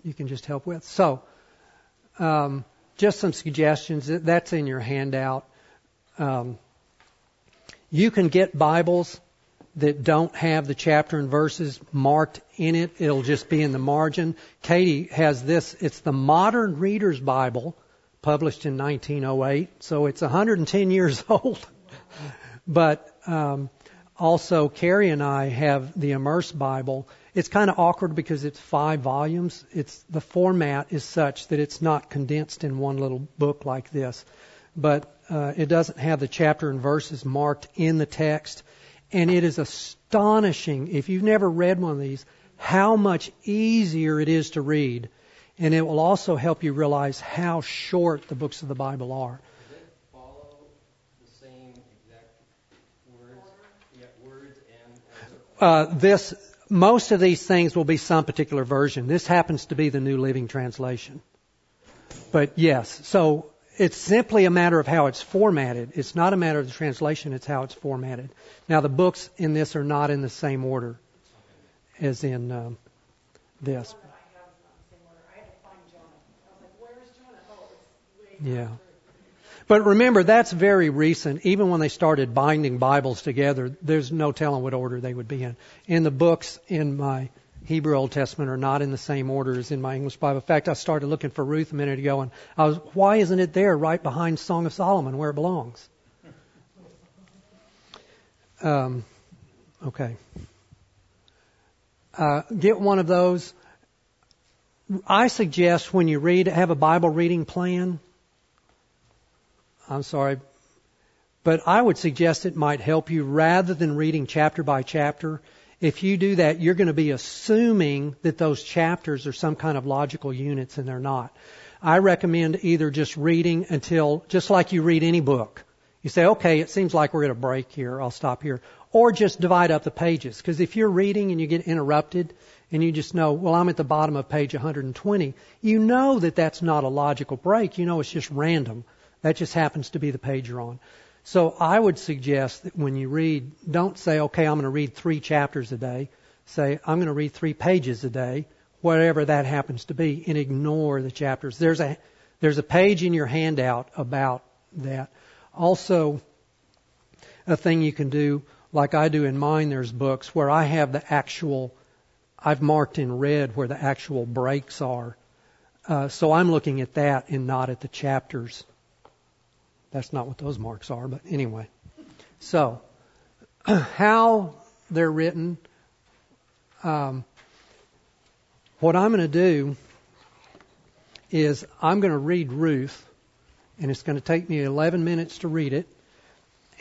you can just help with. So um, just some suggestions. That's in your handout. Um, you can get Bibles that don't have the chapter and verses marked in it. It'll just be in the margin. Katie has this. It's the Modern Reader's Bible, published in nineteen oh eight. So it's one hundred ten years old. But um, also Carrie and I have the Immerse Bible. It's kind of awkward because it's five volumes. It's the format is such that it's not condensed in one little book like this. But Uh, it doesn't have the chapter and verses marked in the text. And it is astonishing, if you've never read one of these, how much easier it is to read. And it will also help you realize how short the books of the Bible are. Does it follow the same exact words? Yeah, words and uh, this, most of these things will be some particular version. This happens to be the New Living Translation. But yes, so... It's simply a matter of how it's formatted. It's not a matter of the translation. It's how it's formatted. Now, the books in this are not in the same order as in um, this. Yeah. But remember, that's very recent. Even when they started binding Bibles together, there's no telling what order they would be in. And the books in my Hebrew Old Testament are not in the same order as in my English Bible. In fact, I started looking for Ruth a minute ago, and I was, why isn't it there right behind Song of Solomon where it belongs? Um, okay. Uh, get one of those. I suggest when you read, have a Bible reading plan. I'm sorry. But I would suggest it might help you rather than reading chapter by chapter. If you do that, you're going to be assuming that those chapters are some kind of logical units, and they're not. I recommend either just reading until, just like you read any book. You say, okay, it seems like we're at a break here. I'll stop here. Or just divide up the pages. Because if you're reading and you get interrupted and you just know, well, I'm at the bottom of page one hundred twenty, you know that that's not a logical break. You know it's just random. That just happens to be the page you're on. So I would suggest that when you read, don't say, okay, I'm going to read three chapters a day. Say, I'm going to read three pages a day, whatever that happens to be, and ignore the chapters. There's a there's a page in your handout about that. Also, a thing you can do, like I do in mine, there's books where I have the actual, I've marked in red where the actual breaks are. Uh, so I'm looking at that and not at the chapters. That's not what those marks are, but anyway. So, how they're written. Um, what I'm going to do is I'm going to read Ruth, and it's going to take me eleven minutes to read it.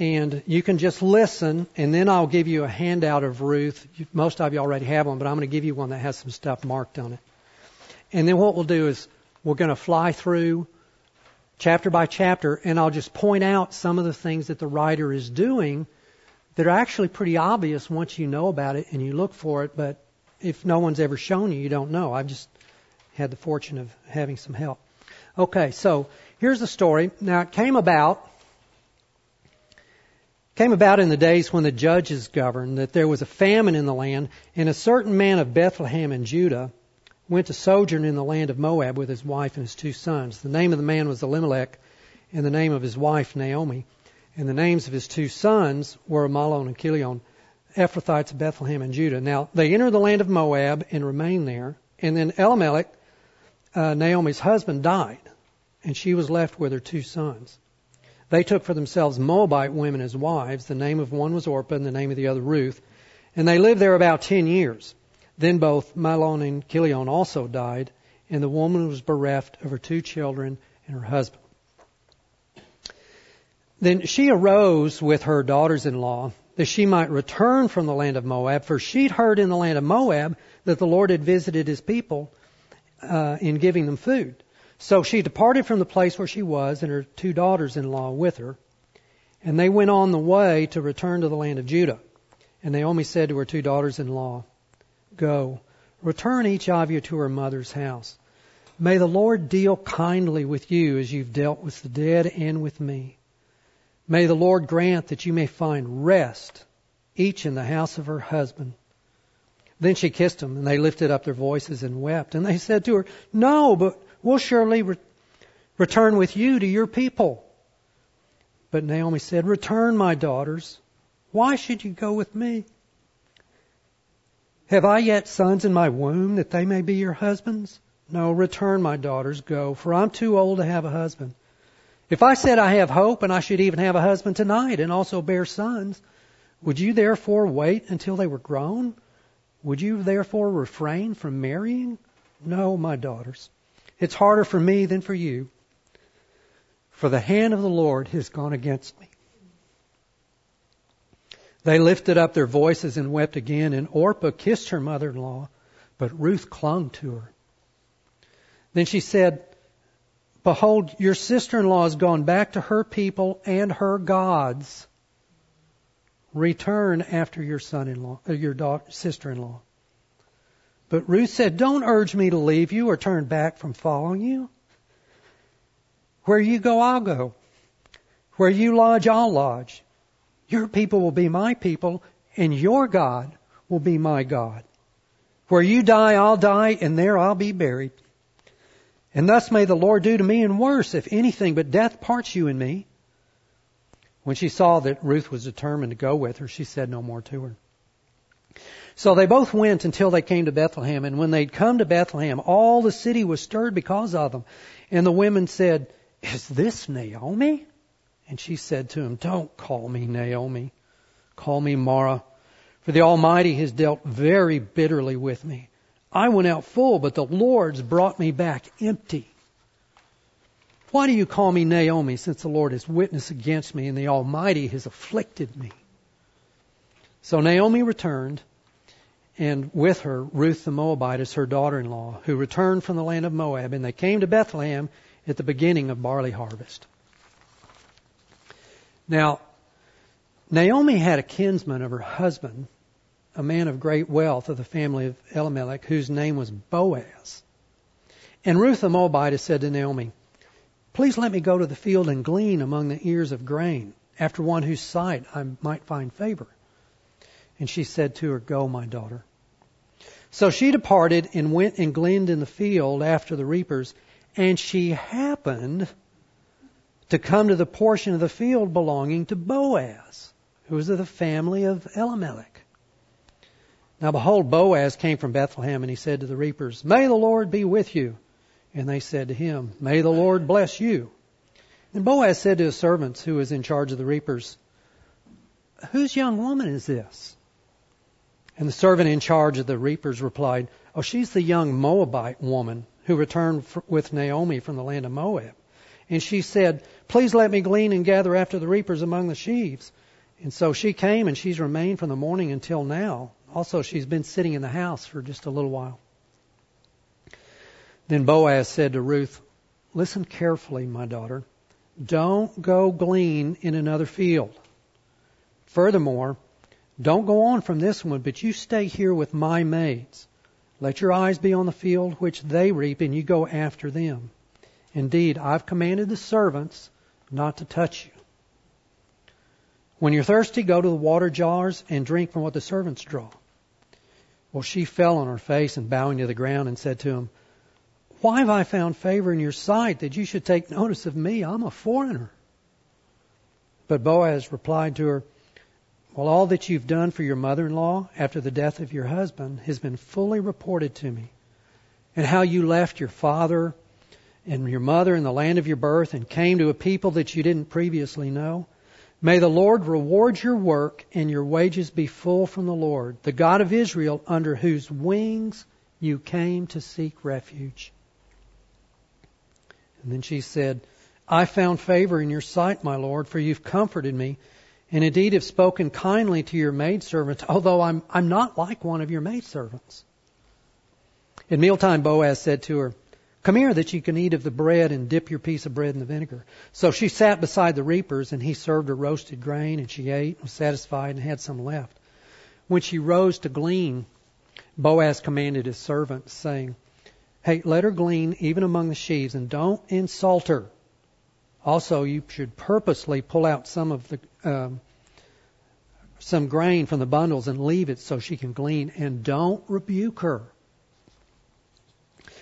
And you can just listen, and then I'll give you a handout of Ruth. Most of you already have one, but I'm going to give you one that has some stuff marked on it. And then what we'll do is we're going to fly through chapter by chapter, and I'll just point out some of the things that the writer is doing that are actually pretty obvious once you know about it and you look for it, but if no one's ever shown you, you don't know. I've just had the fortune of having some help. Okay, so here's the story. Now, it came about came about in the days when the judges governed, that there was a famine in the land, and a certain man of Bethlehem in Judah went to sojourn in the land of Moab with his wife and his two sons. The name of the man was Elimelech, and the name of his wife Naomi. And the names of his two sons were Mahlon and Chilion, Ephrathites of Bethlehem and Judah. Now, they entered the land of Moab and remained there. And then Elimelech, uh, Naomi's husband, died, and she was left with her two sons. They took for themselves Moabite women as wives. The name of one was Orpah, and the name of the other Ruth. And they lived there about ten years. Then both Mahlon and Chilion also died, and the woman was bereft of her two children and her husband. Then she arose with her daughters-in-law, that she might return from the land of Moab, for she'd heard in the land of Moab that the Lord had visited his people uh, in giving them food. So she departed from the place where she was, and her two daughters-in-law with her, and they went on the way to return to the land of Judah. And Naomi said to her two daughters-in-law, "Go, return each of you to her mother's house. May the Lord deal kindly with you as you've dealt with the dead and with me. May the Lord grant that you may find rest, each in the house of her husband." Then she kissed him, and they lifted up their voices and wept. And they said to her, "No, but we'll surely re- return with you to your people." But Naomi said, "Return, my daughters. Why should you go with me? Have I yet sons in my womb that they may be your husbands? No, return, my daughters, go, for I'm too old to have a husband. If I said I have hope, and I should even have a husband tonight, and also bear sons, would you therefore wait until they were grown? Would you therefore refrain from marrying? No, my daughters, it's harder for me than for you. For the hand of the Lord has gone against me." They lifted up their voices and wept again, and Orpah kissed her mother-in-law, but Ruth clung to her. Then she said, "Behold, your sister-in-law has gone back to her people and her gods. Return after your son-in-law, or your daughter, sister-in-law." But Ruth said, "Don't urge me to leave you or turn back from following you. Where you go, I'll go. Where you lodge, I'll lodge. Your people will be my people, and your God will be my God. Where you die, I'll die, and there I'll be buried. And thus may the Lord do to me, and worse, if anything but death parts you and me." When she saw that Ruth was determined to go with her, she said no more to her. So they both went until they came to Bethlehem. And when they'd come to Bethlehem, all the city was stirred because of them. And the women said, "Is this Naomi?" And she said to him, "Don't call me Naomi. Call me Mara, for the Almighty has dealt very bitterly with me. I went out full, but the Lord's brought me back empty. Why do you call me Naomi, since the Lord is witness against me, and the Almighty has afflicted me?" So Naomi returned, and with her Ruth the Moabitess, her daughter-in-law, who returned from the land of Moab, and they came to Bethlehem at the beginning of barley harvest. Now, Naomi had a kinsman of her husband, a man of great wealth of the family of Elimelech, whose name was Boaz. And Ruth the Moabitess said to Naomi, "Please let me go to the field and glean among the ears of grain, after one whose sight I might find favor." And she said to her, "Go, my daughter." So she departed and went and gleaned in the field after the reapers, and she happened to come to the portion of the field belonging to Boaz, who was of the family of Elimelech. Now behold, Boaz came from Bethlehem, and he said to the reapers, "May the Lord be with you." And they said to him, "May the Lord bless you." And Boaz said to his servants, who was in charge of the reapers, "Whose young woman is this?" And the servant in charge of the reapers replied, "Oh, she's the young Moabite woman who returned with Naomi from the land of Moab. And she said, 'Please let me glean and gather after the reapers among the sheaves.' And so she came, and she's remained from the morning until now. Also, she's been sitting in the house for just a little while." Then Boaz said to Ruth, "Listen carefully, my daughter. Don't go glean in another field. Furthermore, don't go on from this one, but you stay here with my maids. Let your eyes be on the field which they reap, and you go after them. Indeed, I've commanded the servants not to touch you." When you're thirsty, go to the water jars and drink from what the servants draw. Well, she fell on her face and bowing to the ground and said to him, Why have I found favor in your sight that you should take notice of me? I'm a foreigner. But Boaz replied to her, Well, all that you've done for your mother-in-law after the death of your husband has been fully reported to me. And how you left your father and your mother in the land of your birth and came to a people that you didn't previously know. May the Lord reward your work and your wages be full from the Lord, the God of Israel, under whose wings you came to seek refuge. And then she said, I found favor in your sight, my Lord, for you've comforted me, and indeed have spoken kindly to your maidservants, although I'm, I'm not like one of your maidservants. At mealtime, Boaz said to her, Come here that you can eat of the bread and dip your piece of bread in the vinegar. So she sat beside the reapers, and he served her roasted grain, and she ate, and was satisfied, and had some left. When she rose to glean, Boaz commanded his servant, saying, Hey, let her glean even among the sheaves, and don't insult her. Also, you should purposely pull out some of the um, some grain from the bundles and leave it so she can glean, and don't rebuke her.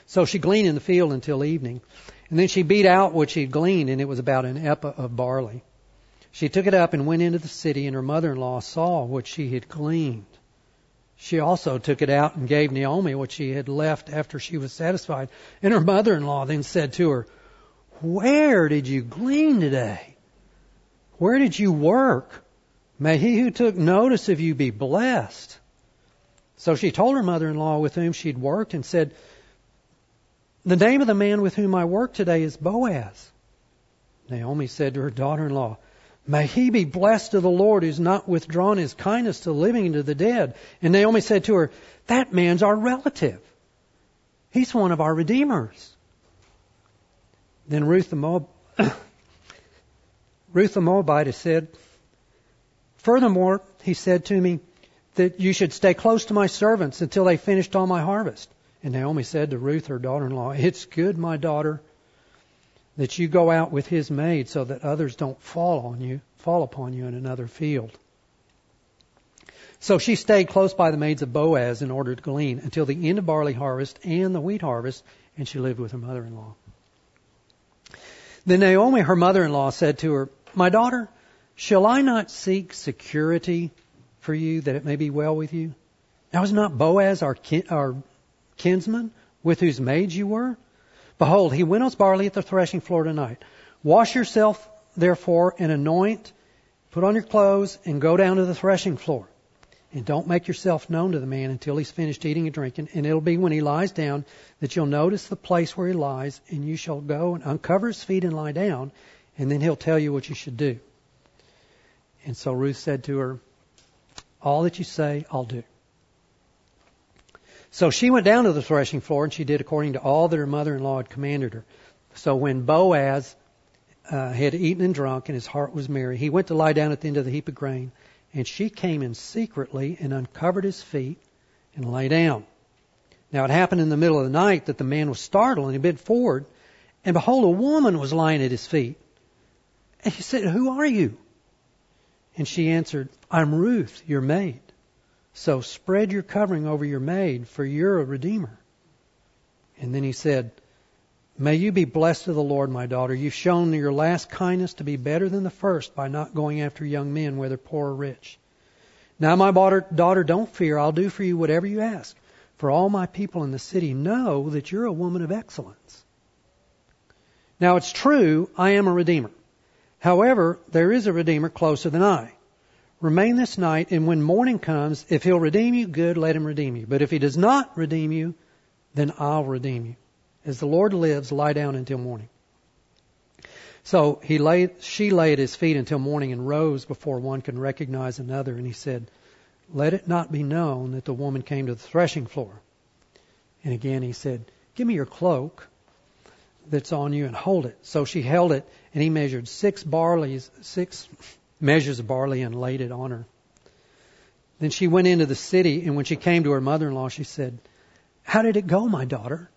So she gleaned in the field until evening. And then she beat out what she had gleaned, and it was about an ephah of barley. She took it up and went into the city, and her mother-in-law saw what she had gleaned. She also took it out and gave Naomi what she had left after she was satisfied. And her mother-in-law then said to her, Where did you glean today? Where did you work? May he who took notice of you be blessed. So she told her mother-in-law with whom she had worked and said, The name of the man with whom I work today is Boaz. Naomi said to her daughter-in-law, May he be blessed to the Lord who's not withdrawn his kindness to living and to the dead. And Naomi said to her, That man's our relative. He's one of our redeemers. Then Ruth the, Moab- Ruth the Moabite said, Furthermore, he said to me, that you should stay close to my servants until they finished all my harvest. And Naomi said to Ruth, her daughter-in-law, It's good, my daughter, that you go out with his maid so that others don't fall on you, fall upon you in another field. So she stayed close by the maids of Boaz in order to glean until the end of barley harvest and the wheat harvest, and she lived with her mother-in-law. Then Naomi, her mother-in-law, said to her, My daughter, shall I not seek security for you that it may be well with you? Now is not Boaz our kin- our kinsman, with whose maids you were? Behold, he winnows barley at the threshing floor tonight. Wash yourself, therefore, and anoint, put on your clothes, and go down to the threshing floor. And don't make yourself known to the man until he's finished eating and drinking, and it'll be when he lies down that you'll notice the place where he lies, and you shall go and uncover his feet and lie down, and then he'll tell you what you should do. And so Ruth said to her, All that you say, I'll do. So she went down to the threshing floor, and she did according to all that her mother-in-law had commanded her. So when Boaz uh, had eaten and drunk, and his heart was merry, he went to lie down at the end of the heap of grain. And she came in secretly and uncovered his feet and lay down. Now it happened in the middle of the night that the man was startled, and he bent forward. And behold, a woman was lying at his feet. And he said, Who are you? And she answered, I'm Ruth, your maid. So spread your covering over your maid, for you're a redeemer. And then he said, May you be blessed of the Lord, my daughter. You've shown your last kindness to be better than the first by not going after young men, whether poor or rich. Now, my daughter, don't fear. I'll do for you whatever you ask. For all my people in the city know that you're a woman of excellence. Now, it's true, I am a redeemer. However, there is a redeemer closer than I. Remain this night, and when morning comes, if he'll redeem you, good, let him redeem you. But if he does not redeem you, then I'll redeem you. As the Lord lives, lie down until morning. So he lay, she lay at his feet until morning and rose before one could recognize another. And he said, Let it not be known that the woman came to the threshing floor. And again he said, Give me your cloak that's on you and hold it. So she held it, and he measured six barleys, six... measures of barley and laid it on her. Then she went into the city, and when she came to her mother-in-law, she said, How did it go, my daughter?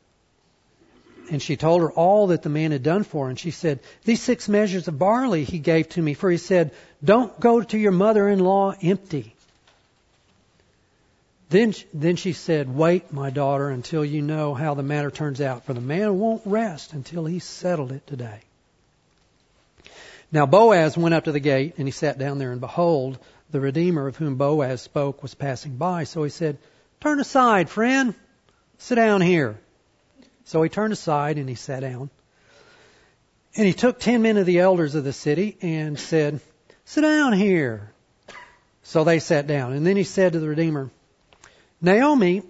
And she told her all that the man had done for her. And she said, these six measures of barley he gave to me, for he said, don't go to your mother-in-law empty. Then, then she said, wait, my daughter, until you know how the matter turns out, for the man won't rest until he's settled it today. Now Boaz went up to the gate, and he sat down there, and behold, the Redeemer of whom Boaz spoke was passing by. So he said, turn aside, friend, sit down here. So he turned aside, and he sat down. And he took ten men of the elders of the city and said, sit down here. So they sat down. And then he said to the Redeemer, Naomi,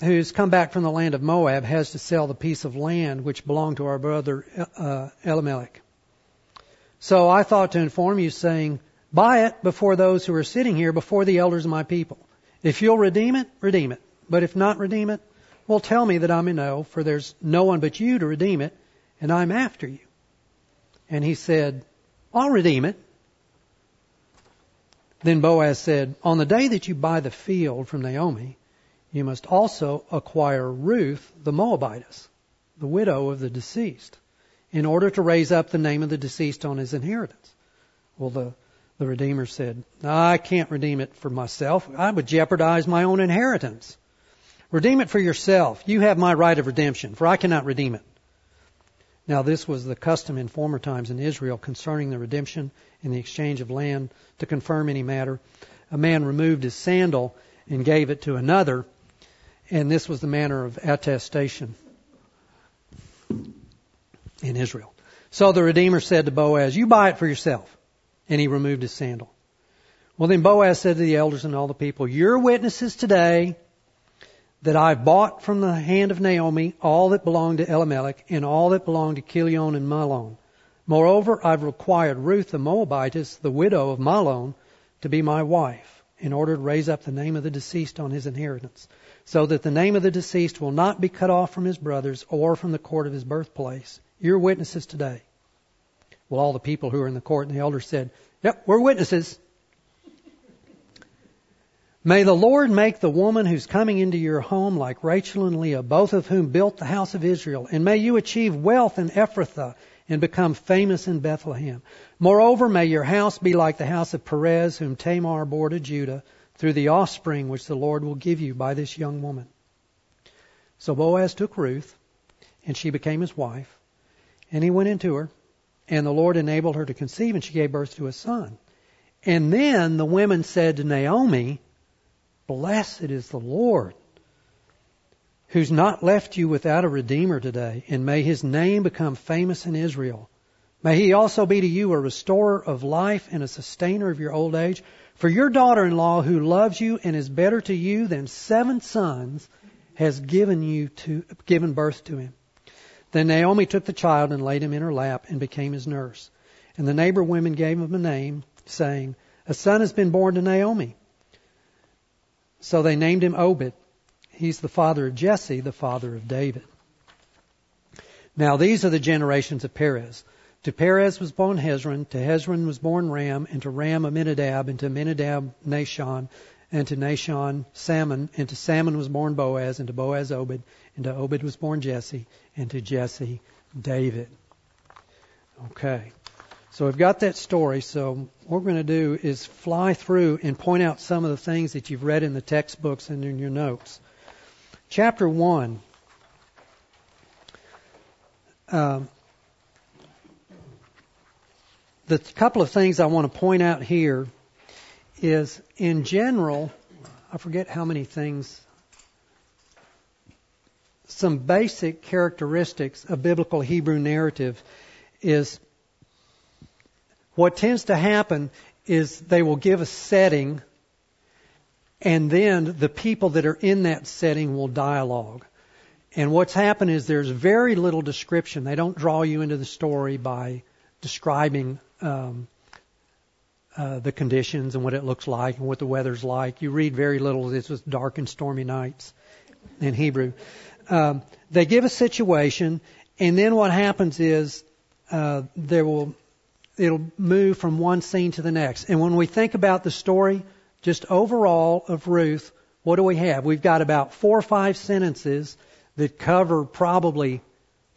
who's come back from the land of Moab, has to sell the piece of land which belonged to our brother uh, Elimelech. So I thought to inform you, saying, buy it before those who are sitting here, before the elders of my people. If you'll redeem it, redeem it. But if not redeem it, well, tell me that I may know, for there's no one but you to redeem it, and I'm after you. And he said, I'll redeem it. Then Boaz said, on the day that you buy the field from Naomi, you must also acquire Ruth the Moabitess, the widow of the deceased, in order to raise up the name of the deceased on his inheritance. Well, the, the Redeemer said, I can't redeem it for myself. I would jeopardize my own inheritance. Redeem it for yourself. You have my right of redemption, for I cannot redeem it. Now this was the custom in former times in Israel concerning the redemption and the exchange of land. To confirm any matter, a man removed his sandal and gave it to another, and this was the manner of attestation in Israel. So the Redeemer said to Boaz, you buy it for yourself. And he removed his sandal. Well, then Boaz said to the elders and all the people, you're witnesses today that I bought from the hand of Naomi all that belonged to Elimelech and all that belonged to Chilion and Mahlon. Moreover, I've required Ruth the Moabitess, the widow of Mahlon, to be my wife, in order to raise up the name of the deceased on his inheritance, so that the name of the deceased will not be cut off from his brothers or from the court of his birthplace. You're witnesses today. Well, all the people who were in the court and the elders said, yep, we're witnesses. May the Lord make the woman who's coming into your home like Rachel and Leah, both of whom built the house of Israel. And may you achieve wealth in Ephrathah and become famous in Bethlehem. Moreover, may your house be like the house of Perez, whom Tamar bore to Judah, through the offspring which the Lord will give you by this young woman. So Boaz took Ruth, and she became his wife. And he went into her, and the Lord enabled her to conceive, and she gave birth to a son. And then the women said to Naomi, blessed is the Lord, who's not left you without a redeemer today, and may his name become famous in Israel. May he also be to you a restorer of life and a sustainer of your old age. For your daughter-in-law, who loves you and is better to you than seven sons, has given you to given birth to him. Then Naomi took the child and laid him in her lap and became his nurse. And the neighbor women gave him a name, saying, a son has been born to Naomi. So they named him Obed. He's the father of Jesse, the father of David. Now these are the generations of Perez. To Perez was born Hezron, to Hezron was born Ram, and to Ram Amminadab, and to Amminadab Nashon, and to Nashon Salmon, and to Salmon was born Boaz, and to Boaz Obed, and to Obed was born Jesse, and to Jesse David. Okay. So we've got that story, so what we're going to do is fly through and point out some of the things that you've read in the textbooks and in your notes. Chapter one. Um, the couple of things I want to point out here is, in general, I forget how many things, some basic characteristics of biblical Hebrew narrative is, what tends to happen is they will give a setting, and then the people that are in that setting will dialogue. And what's happened is there's very little description. They don't draw you into the story by describing um, uh, the conditions and what it looks like and what the weather's like. You read very little. It's just dark and stormy nights in Hebrew. Um, they give a situation, and then what happens is uh, there will... it'll move from one scene to the next. And when we think about the story, just overall of Ruth, what do we have? We've got about four or five sentences that cover probably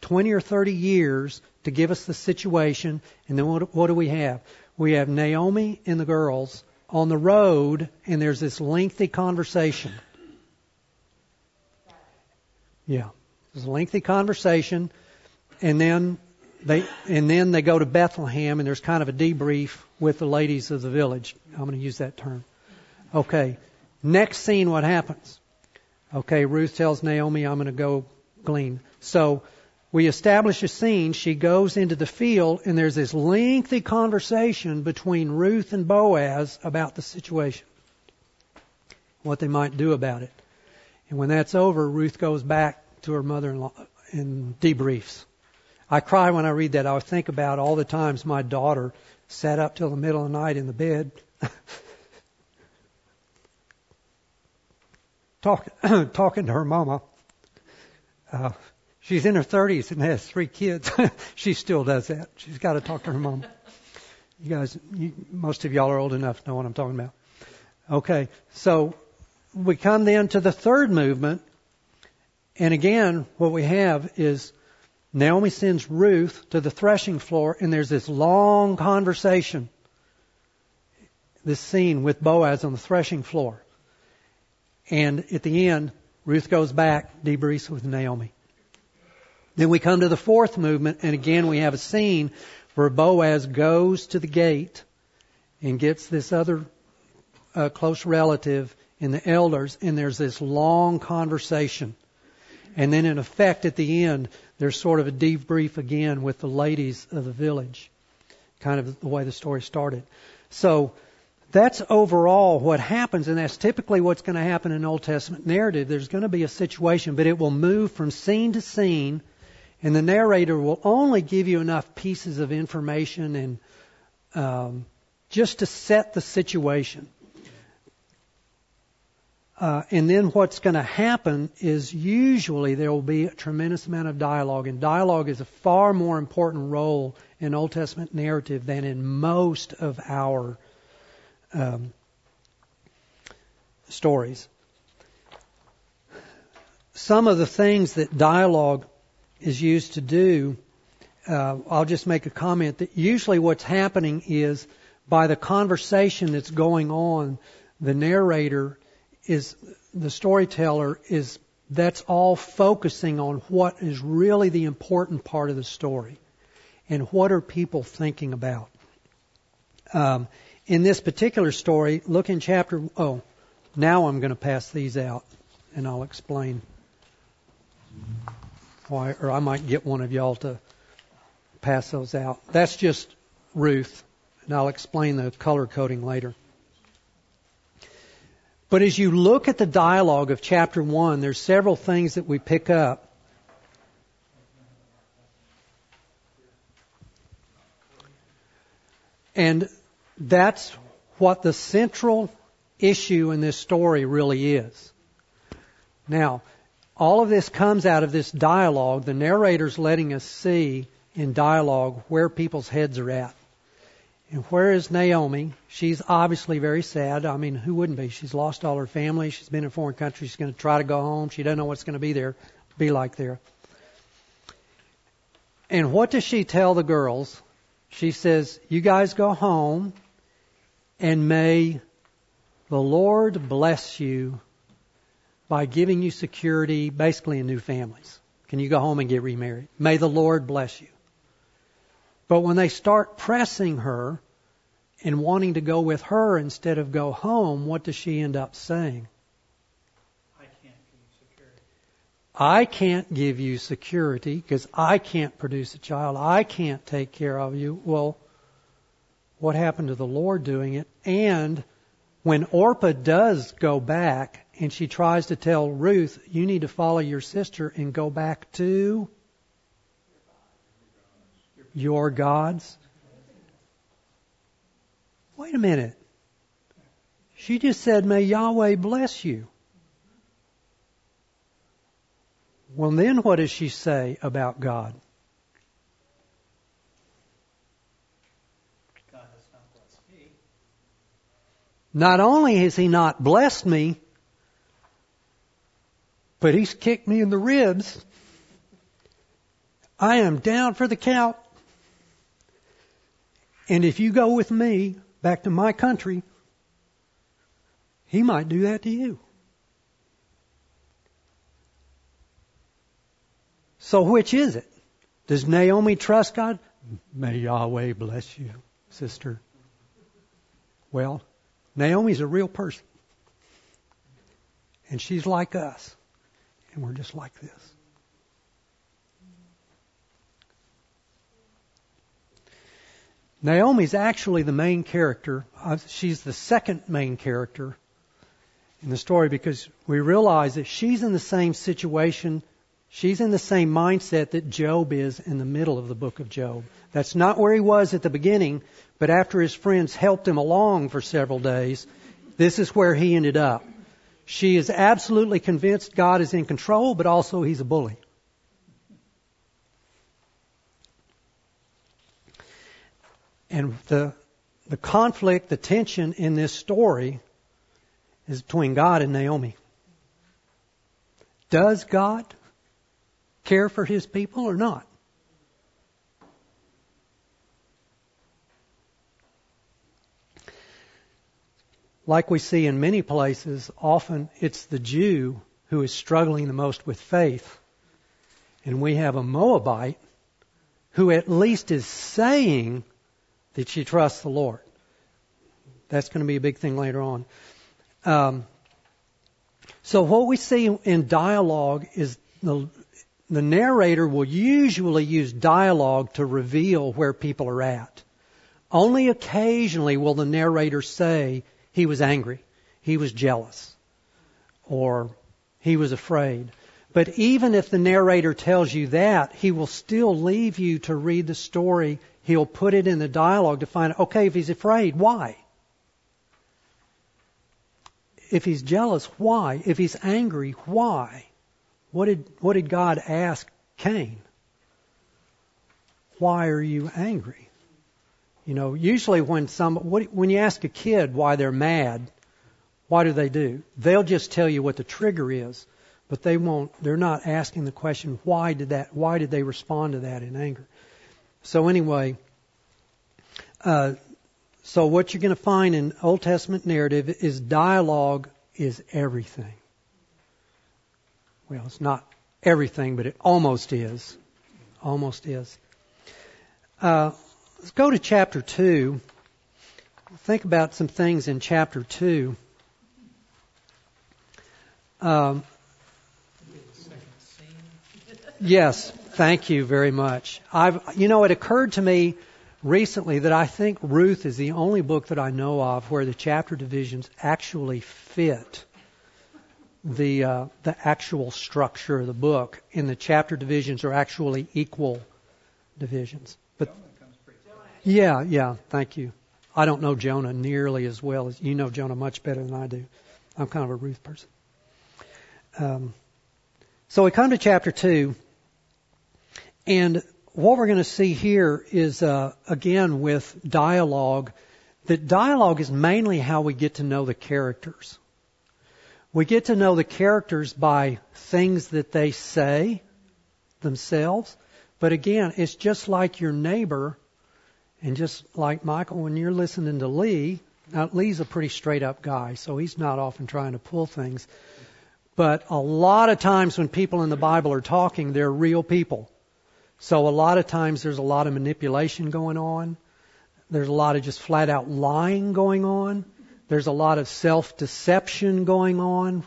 twenty or thirty years to give us the situation. And then what, what do we have? We have Naomi and the girls on the road, and there's this lengthy conversation. Yeah, there's a lengthy conversation, and then they and then they go to Bethlehem, and there's kind of a debrief with the ladies of the village. I'm going to use that term. Okay, next scene, what happens? Okay, Ruth tells Naomi, I'm going to go glean. So we establish a scene. She goes into the field, and there's this lengthy conversation between Ruth and Boaz about the situation, what they might do about it. And when that's over, Ruth goes back to her mother-in-law and debriefs. I cry when I read that. I think about all the times my daughter sat up till the middle of the night in the bed talking talking to her mama. Uh, she's in her thirties and has three kids. She still does that. She's got to talk to her mama. You guys, you, most of y'all are old enough to know what I'm talking about. Okay, so we come then to the third movement. And again, what we have is Naomi sends Ruth to the threshing floor, and there's this long conversation, this scene with Boaz on the threshing floor. And at the end, Ruth goes back, debriefs with Naomi. Then we come to the fourth movement, and again we have a scene where Boaz goes to the gate and gets this other uh, close relative and the elders, and there's this long conversation. And then in effect at the end, there's sort of a debrief again with the ladies of the village, kind of the way the story started. So that's overall what happens, and that's typically what's going to happen in Old Testament narrative. There's going to be a situation, but it will move from scene to scene, and the narrator will only give you enough pieces of information and um, just to set the situation. Uh, and then what's going to happen is usually there will be a tremendous amount of dialogue. And dialogue is a far more important role in Old Testament narrative than in most of our um, stories. Some of the things that dialogue is used to do, uh, I'll just make a comment that usually what's happening is by the conversation that's going on, the narrator is the storyteller is that's all focusing on what is really the important part of the story and what are people thinking about. Um, in this particular story, look in chapter, oh, now I'm going to pass these out and I'll explain why, or I might get one of y'all to pass those out. That's just Ruth, and I'll explain the color coding later. But as you look at the dialogue of chapter one, there's several things that we pick up. And that's what the central issue in this story really is. Now, all of this comes out of this dialogue. The narrator's letting us see in dialogue where people's heads are at. And where is Naomi? She's obviously very sad. I mean, who wouldn't be? She's lost all her family. She's been in a foreign country. She's going to try to go home. She doesn't know what's going to be there, be like there. And what does she tell the girls? She says, you guys go home, and may the Lord bless you by giving you security, basically in new families. Can you go home and get remarried? May the Lord bless you. But when they start pressing her and wanting to go with her instead of go home, what does she end up saying? I can't give you security. I can't give you security because I can't produce a child. I can't take care of you. Well, what happened to the Lord doing it? And when Orpah does go back and she tries to tell Ruth, you need to follow your sister and go back to your gods. Wait a minute. She just said, may Yahweh bless you. Well, then what does she say about God? God has not blessed me. Not only has He not blessed me, but He's kicked me in the ribs. I am down for the count. And if you go with me back to my country, he might do that to you. So which is it? Does Naomi trust God? May Yahweh bless you, sister. Well, Naomi's a real person. And she's like us. And we're just like this. Naomi's actually the main character. She's the second main character in the story because we realize that she's in the same situation. She's in the same mindset that Job is in the middle of the book of Job. That's not where he was at the beginning, but after his friends helped him along for several days, this is where he ended up. She is absolutely convinced God is in control, but also he's a bully. And the the conflict, the tension in this story is between God and Naomi. Does God care for his people or not? Like we see in many places, often it's the Jew who is struggling the most with faith. And we have a Moabite who at least is saying that she trusts the Lord. That's going to be a big thing later on. Um, so what we see in dialogue is the, the narrator will usually use dialogue to reveal where people are at. Only occasionally will the narrator say he was angry, he was jealous, or he was afraid. But even if the narrator tells you that, he will still leave you to read the story. He'll put it in the dialogue to find, okay, if he's afraid, why? If he's jealous, why? If he's angry, why? What did, what did God ask Cain? Why are you angry? You know, usually when some, when you ask a kid why they're mad, why do they do? They'll just tell you what the trigger is, but they won't, they're not asking the question, why did that, why did they respond to that in anger? So anyway, uh, so what you're going to find in Old Testament narrative is dialogue is everything. Well, it's not everything, but it almost is. Almost is. Uh, let's go to chapter two. Think about some things in chapter two. Um, yes. Thank you very much. I've, you know, it occurred to me recently that I think Ruth is the only book that I know of where the chapter divisions actually fit the uh, the actual structure of the book, and the chapter divisions are actually equal divisions. But yeah, yeah. Thank you. I don't know Jonah nearly as well as you know Jonah much better than I do. I'm kind of a Ruth person. Um, so we come to chapter two. And what we're going to see here is, uh, again, with dialogue, that dialogue is mainly how we get to know the characters. We get to know the characters by things that they say themselves. But again, it's just like your neighbor, and just like Michael, when you're listening to Lee, now Lee's a pretty straight-up guy, so he's not often trying to pull things. But a lot of times when people in the Bible are talking, they're real people. So a lot of times there's a lot of manipulation going on. There's a lot of just flat out lying going on. There's a lot of self-deception going on.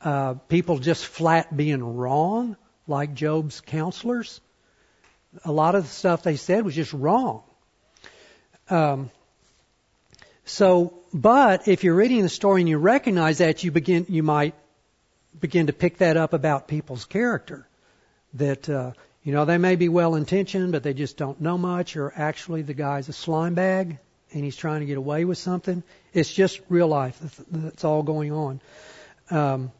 Uh, people just flat being wrong, like Job's counselors. A lot of the stuff they said was just wrong. Um, so, but if you're reading the story and you recognize that, you begin, you might begin to pick that up about people's character. That, uh, You know, they may be well-intentioned, but they just don't know much, or actually the guy's a slime bag, and he's trying to get away with something. It's just real life. That's all going on. Um,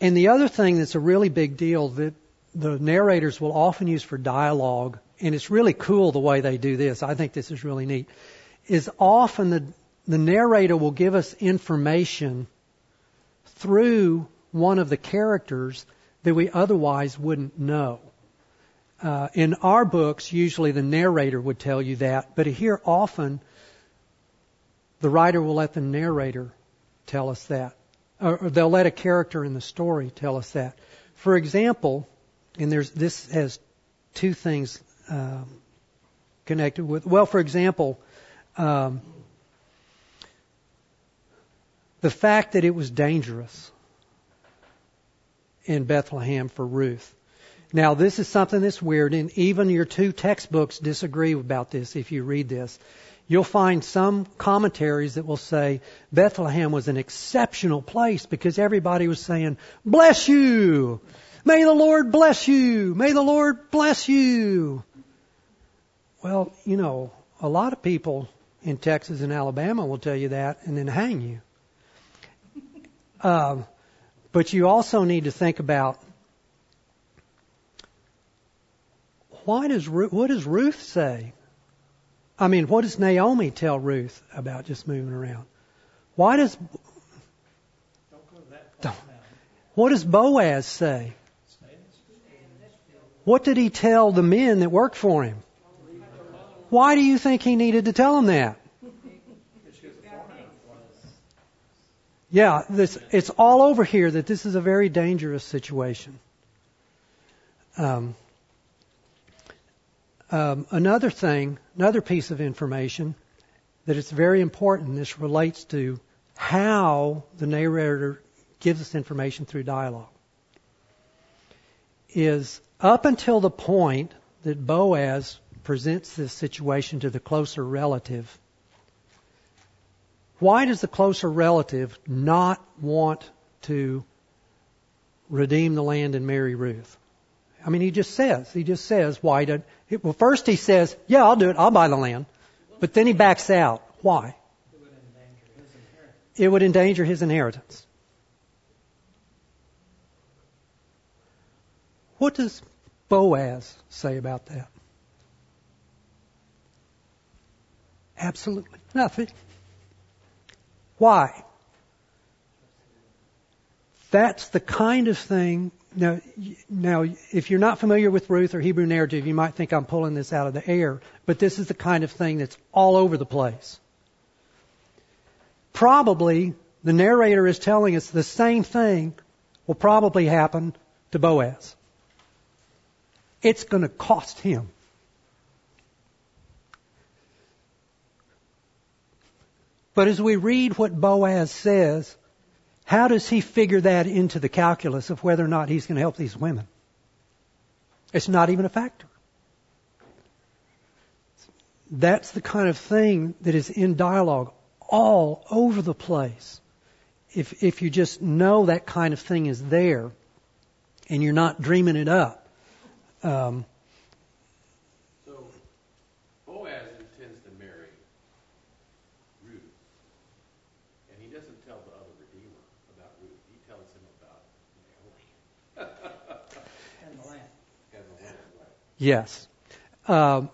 and the other thing that's a really big deal that the narrators will often use for dialogue, and it's really cool the way they do this, I think this is really neat, is often the, the narrator will give us information through one of the characters that we otherwise wouldn't know. Uh, in our books, usually the narrator would tell you that, but here often the writer will let the narrator tell us that, or they'll let a character in the story tell us that. For example, and there's this has two things um, connected with. Well, for example, um, the fact that it was dangerous in Bethlehem for Ruth. Now, this is something that's weird, and even your two textbooks disagree about this if you read this. You'll find some commentaries that will say Bethlehem was an exceptional place because everybody was saying, "Bless you! May the Lord bless you! May the Lord bless you!" Well, you know, a lot of people in Texas and Alabama will tell you that and then hang you. Uh, but you also need to think about, Why does what does Ruth say? I mean, what does Naomi tell Ruth about just moving around? Why does don't go to that point now. What does Boaz say? What did he tell the men that worked for him? Why do you think he needed to tell them that? Yeah, this it's all over here that this is a very dangerous situation. Um. Um, another thing, another piece of information that it's very important, this relates to how the narrator gives us information through dialogue, is up until the point that Boaz presents this situation to the closer relative, why does the closer relative not want to redeem the land and marry Ruth? I mean, he just says, he just says, why don't, well, first he says, yeah, I'll do it, I'll buy the land. But then he backs out. Why? It would endanger his inheritance. It would endanger his inheritance. What does Boaz say about that? Absolutely nothing. Why? That's the kind of thing. Now, now, if you're not familiar with Ruth or Hebrew narrative, you might think I'm pulling this out of the air, but this is the kind of thing that's all over the place. Probably, the narrator is telling us the same thing will probably happen to Boaz. It's going to cost him. But as we read what Boaz says, how does he figure that into the calculus of whether or not he's going to help these women? It's not even a factor. That's the kind of thing that is in dialogue all over the place. If if you just know that kind of thing is there and you're not dreaming it up. Um, so Boaz intends to marry Ruth, and he doesn't tell the other redeemer. He tells him about Naomi. And the land. And the land, right. Yes. Um,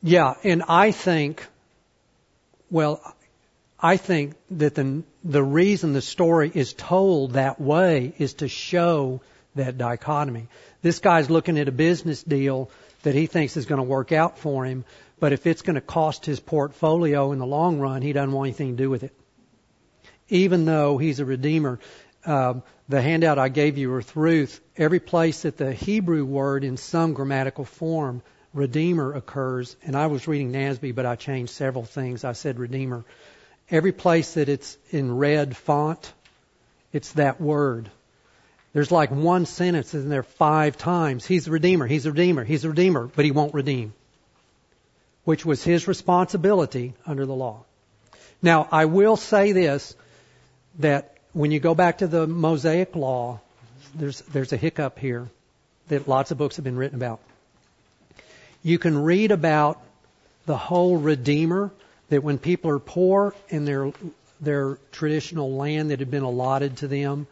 yeah, and I think, well, I think that the, the reason the story is told that way is to show that dichotomy. This guy's looking at a business deal that he thinks is going to work out for him, but if it's going to cost his portfolio in the long run, he doesn't want anything to do with it. Even though he's a redeemer, um, the handout I gave you with Ruth, every place that the Hebrew word in some grammatical form, redeemer, occurs, and I was reading N A S B, but I changed several things. I said redeemer. Every place that it's in red font, it's that word. There's like one sentence in there five times. He's a redeemer, he's a redeemer, he's a redeemer, but he won't redeem, which was his responsibility under the law. Now, I will say this, that when you go back to the Mosaic Law, there's there's a hiccup here that lots of books have been written about. You can read about the whole Redeemer, that when people are poor in their their traditional land that had been allotted to them,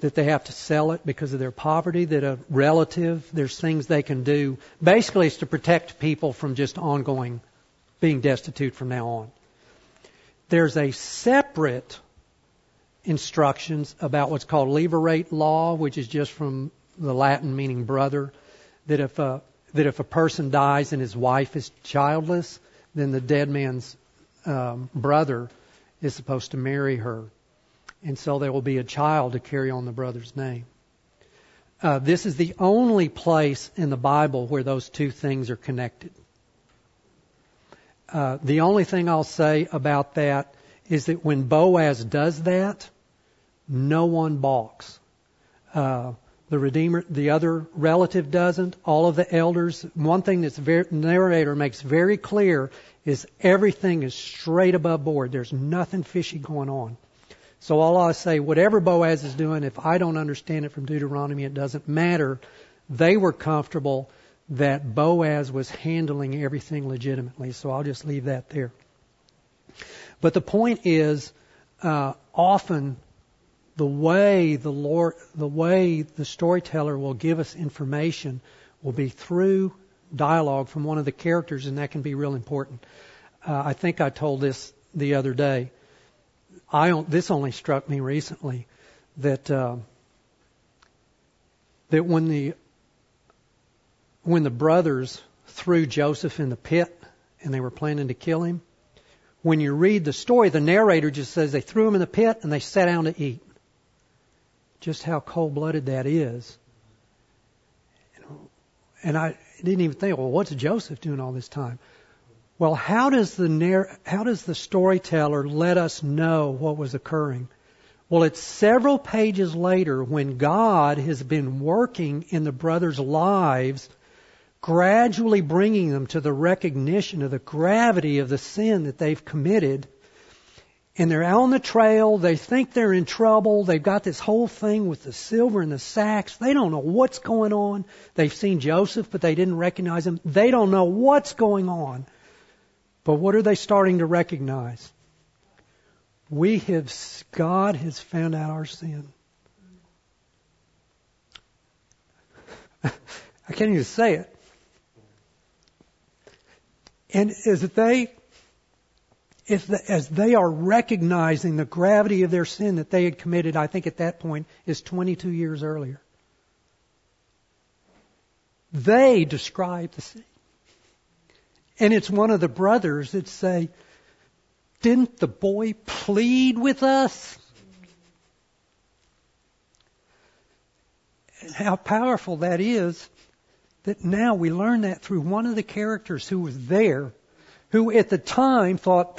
that they have to sell it because of their poverty, that a relative, there's things they can do. Basically, it's to protect people from just ongoing being destitute from now on. There's a separate instructions about what's called levirate law, which is just from the Latin meaning brother, that if a, that if a person dies and his wife is childless, then the dead man's um, brother is supposed to marry her. And so there will be a child to carry on the brother's name. Uh, this is the only place in the Bible where those two things are connected. Uh, the only thing I'll say about that is that when Boaz does that, no one balks. Uh, the Redeemer, the other relative doesn't. All of the elders. One thing that's very, narrator makes very clear is everything is straight above board. There's nothing fishy going on. So all I say, whatever Boaz is doing, if I don't understand it from Deuteronomy, it doesn't matter. They were comfortable that Boaz was handling everything legitimately. So I'll just leave that there. But the point is, uh, often the way the Lord, the way the storyteller will give us information will be through dialogue from one of the characters, and that can be real important. Uh, I think I told this the other day. I this only struck me recently that uh, that when the when the brothers threw Joseph in the pit and they were planning to kill him, when you read the story, the narrator just says they threw him in the pit and they sat down to eat. Just how cold-blooded that is. And I didn't even think, well, what's Joseph doing all this time? Well, how does the narr- how does the storyteller let us know what was occurring? Well, it's several pages later when God has been working in the brothers' lives, gradually bringing them to the recognition of the gravity of the sin that they've committed. And they're on the trail. They think they're in trouble. They've got this whole thing with the silver and the sacks. They don't know what's going on. They've seen Joseph, but they didn't recognize him. They don't know what's going on. But what are they starting to recognize? We have, God has found out our sin. I can't even say it. And as they, if the, as they are recognizing the gravity of their sin that they had committed, I think at that point is twenty-two years earlier. They describe the sin. And it's one of the brothers that say, didn't the boy plead with us? And how powerful that is, that now we learn that through one of the characters who was there, who at the time thought,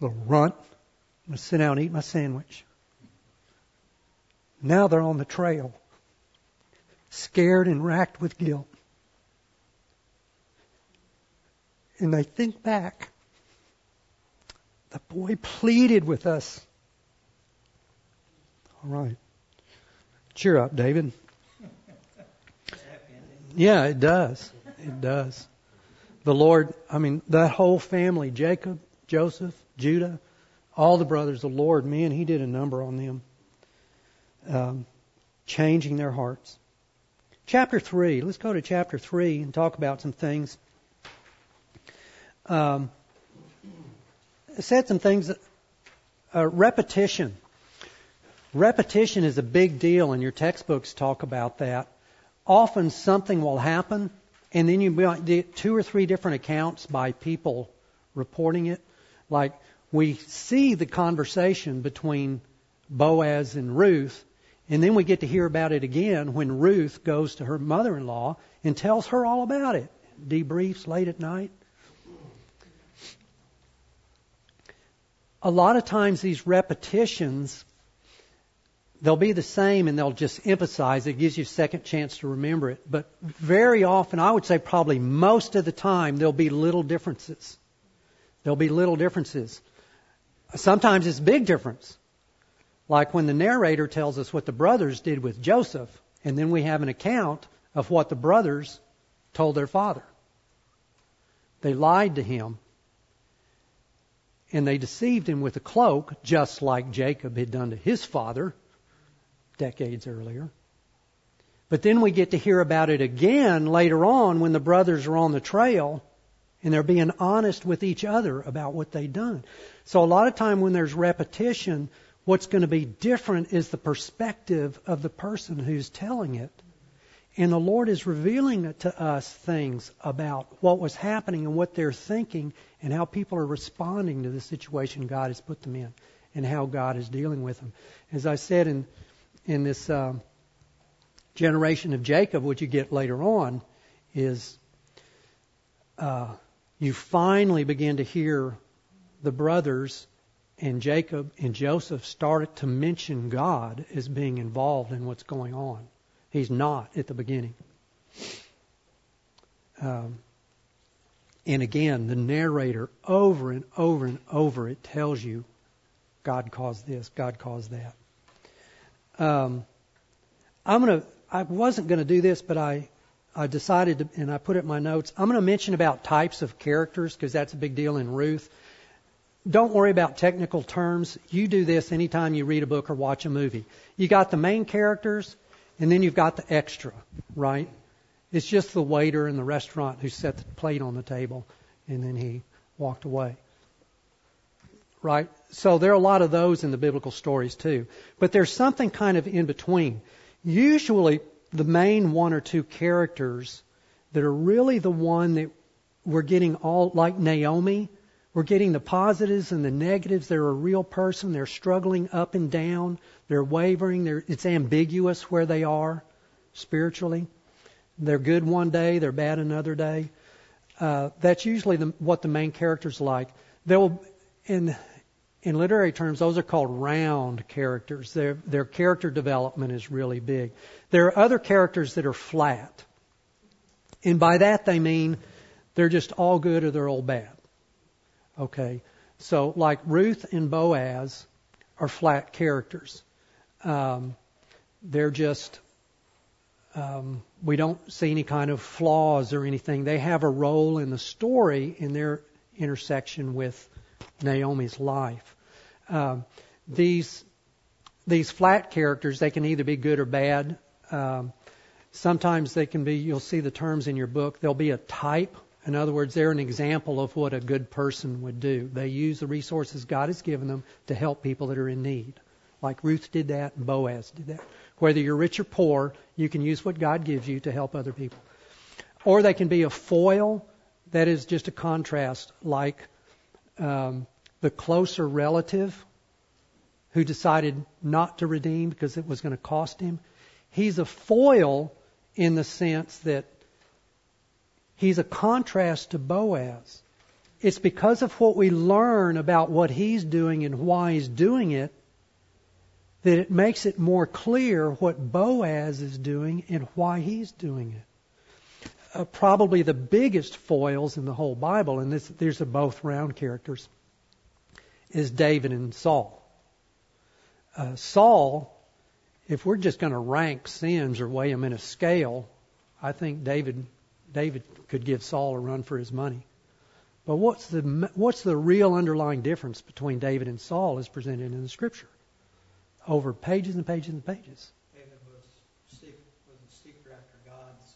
little runt, I'm going to sit down and eat my sandwich. Now they're on the trail, scared and racked with guilt. And they think back. The boy pleaded with us. All right. Cheer up, David. Yeah, it does. It does. The Lord, I mean, that whole family, Jacob, Joseph, Judah, all the brothers, the Lord, man, he did a number on them. Um, changing their hearts. Chapter three. Let's go to chapter three and talk about some things. Um, said some things that, uh, repetition repetition is a big deal, and your textbooks talk about that. Often something will happen and then you might get two or three different accounts by people reporting it. Like we see the conversation between Boaz and Ruth, and then we get to hear about it again when Ruth goes to her mother-in-law and tells her all about it, debriefs late at night. A lot of times these repetitions, they'll be the same and they'll just emphasize. It gives you a second chance to remember it. But very often, I would say probably most of the time, there'll be little differences. There'll be little differences. Sometimes it's big difference. Like when the narrator tells us what the brothers did with Joseph, and then we have an account of what the brothers told their father. They lied to him. And they deceived him with a cloak, just like Jacob had done to his father decades earlier. But then we get to hear about it again later on when the brothers are on the trail and they're being honest with each other about what they've done. So a lot of time when there's repetition, What's going to be different is the perspective of the person who's telling it. And the Lord is revealing to us things about what was happening and what they're thinking and how people are responding to the situation God has put them in and how God is dealing with them. As I said in in this uh, generation of Jacob, what you get later on is uh, you finally begin to hear the brothers and Jacob and Joseph started to mention God as being involved in what's going on. He's not at the beginning. Um, and again, the narrator over and over and over, it tells you God caused this, God caused that. Um, I'm gonna. I wasn't going to do this, but I, I decided to, and I put it in my notes. I'm going to mention about types of characters because that's a big deal in Ruth. Don't worry about technical terms. You do this anytime you read a book or watch a movie. You got the main characters. And then you've got the extra, right? It's just the waiter in the restaurant who set the plate on the table and then he walked away, right? So there are a lot of those in the biblical stories too. But there's something kind of in between. Usually the main one or two characters that are really the one that we're getting all, like Naomi, we're getting the positives and the negatives. They're a real person. They're struggling up and down. They're wavering. They're, it's ambiguous where they are spiritually. They're good one day. They're bad another day. Uh, that's usually the, what the main character's like. They'll, in in literary terms, those are called round characters. Their their character development is really big. There are other characters that are flat. And by that they mean they're just all good or they're all bad. Okay, so like Ruth and Boaz are flat characters. Um, they're just, um, we don't see any kind of flaws or anything. They have a role in the story in their intersection with Naomi's life. Um, these these flat characters, they can either be good or bad. Um, sometimes they can be, you'll see the terms in your book, there'll be a type. In other words, they're an example of what a good person would do. They use the resources God has given them to help people that are in need. Like Ruth did that and Boaz did that. Whether you're rich or poor, you can use what God gives you to help other people. Or they can be a foil. That is just a contrast, like um, the closer relative who decided not to redeem because it was going to cost him. He's a foil in the sense that he's a contrast to Boaz. It's because of what we learn about what he's doing and why he's doing it that it makes it more clear what Boaz is doing and why he's doing it. Uh, probably the biggest foils in the whole Bible, and this, these are both round characters, is David and Saul. Uh, Saul, if we're just going to rank sins or weigh them in a scale, I think David... David could give Saul a run for his money. But what's the what's the real underlying difference between David and Saul as presented in the Scripture? Over pages and pages and pages. David was, was a seeker after God's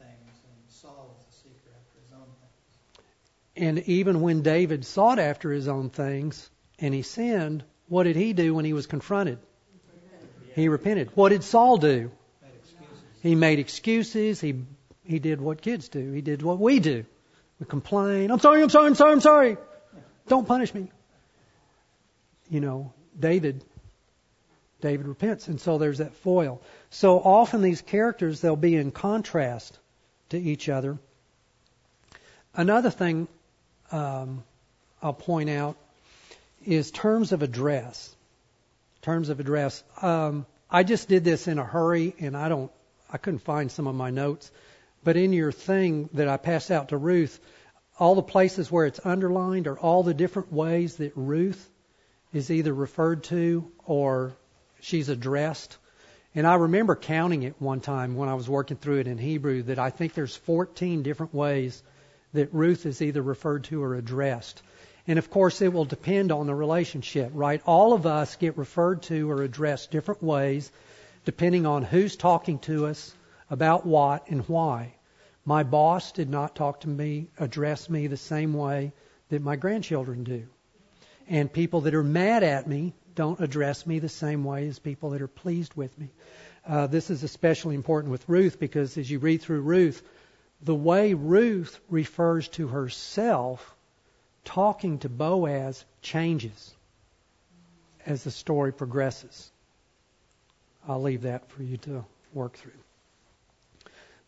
things, and Saul was a seeker after his own things. And even when David sought after his own things and he sinned, what did he do when he was confronted? He repented. He repented. What did Saul do? Made excuses. He made excuses. He He did what kids do. He did what we do. We complain. I'm sorry, I'm sorry, I'm sorry, I'm sorry. Don't punish me. You know, David, David repents. And so there's that foil. So often these characters, they'll be in contrast to each other. Another thing um, I'll point out is terms of address. Terms of address. Um, I just did this in a hurry and I don't, I couldn't find some of my notes. But in your thing that I passed out to Ruth, all the places where it's underlined are all the different ways that Ruth is either referred to or she's addressed. And I remember counting it one time when I was working through it in Hebrew that I think there's fourteen different ways that Ruth is either referred to or addressed. And of course, it will depend on the relationship, right? All of us get referred to or addressed different ways depending on who's talking to us, about what, and why. My boss did not talk to me, address me the same way that my grandchildren do. And people that are mad at me don't address me the same way as people that are pleased with me. Uh, this is especially important with Ruth, because as you read through Ruth, the way Ruth refers to herself talking to Boaz changes as the story progresses. I'll leave that for you to work through.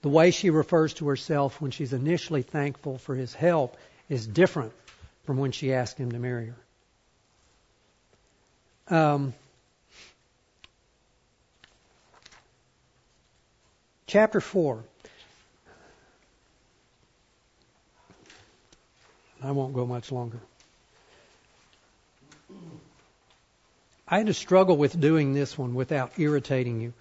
The way she refers to herself when she's initially thankful for his help is different from when she asked him to marry her. Um, chapter four. I won't go much longer. I had to struggle with doing this one without irritating you.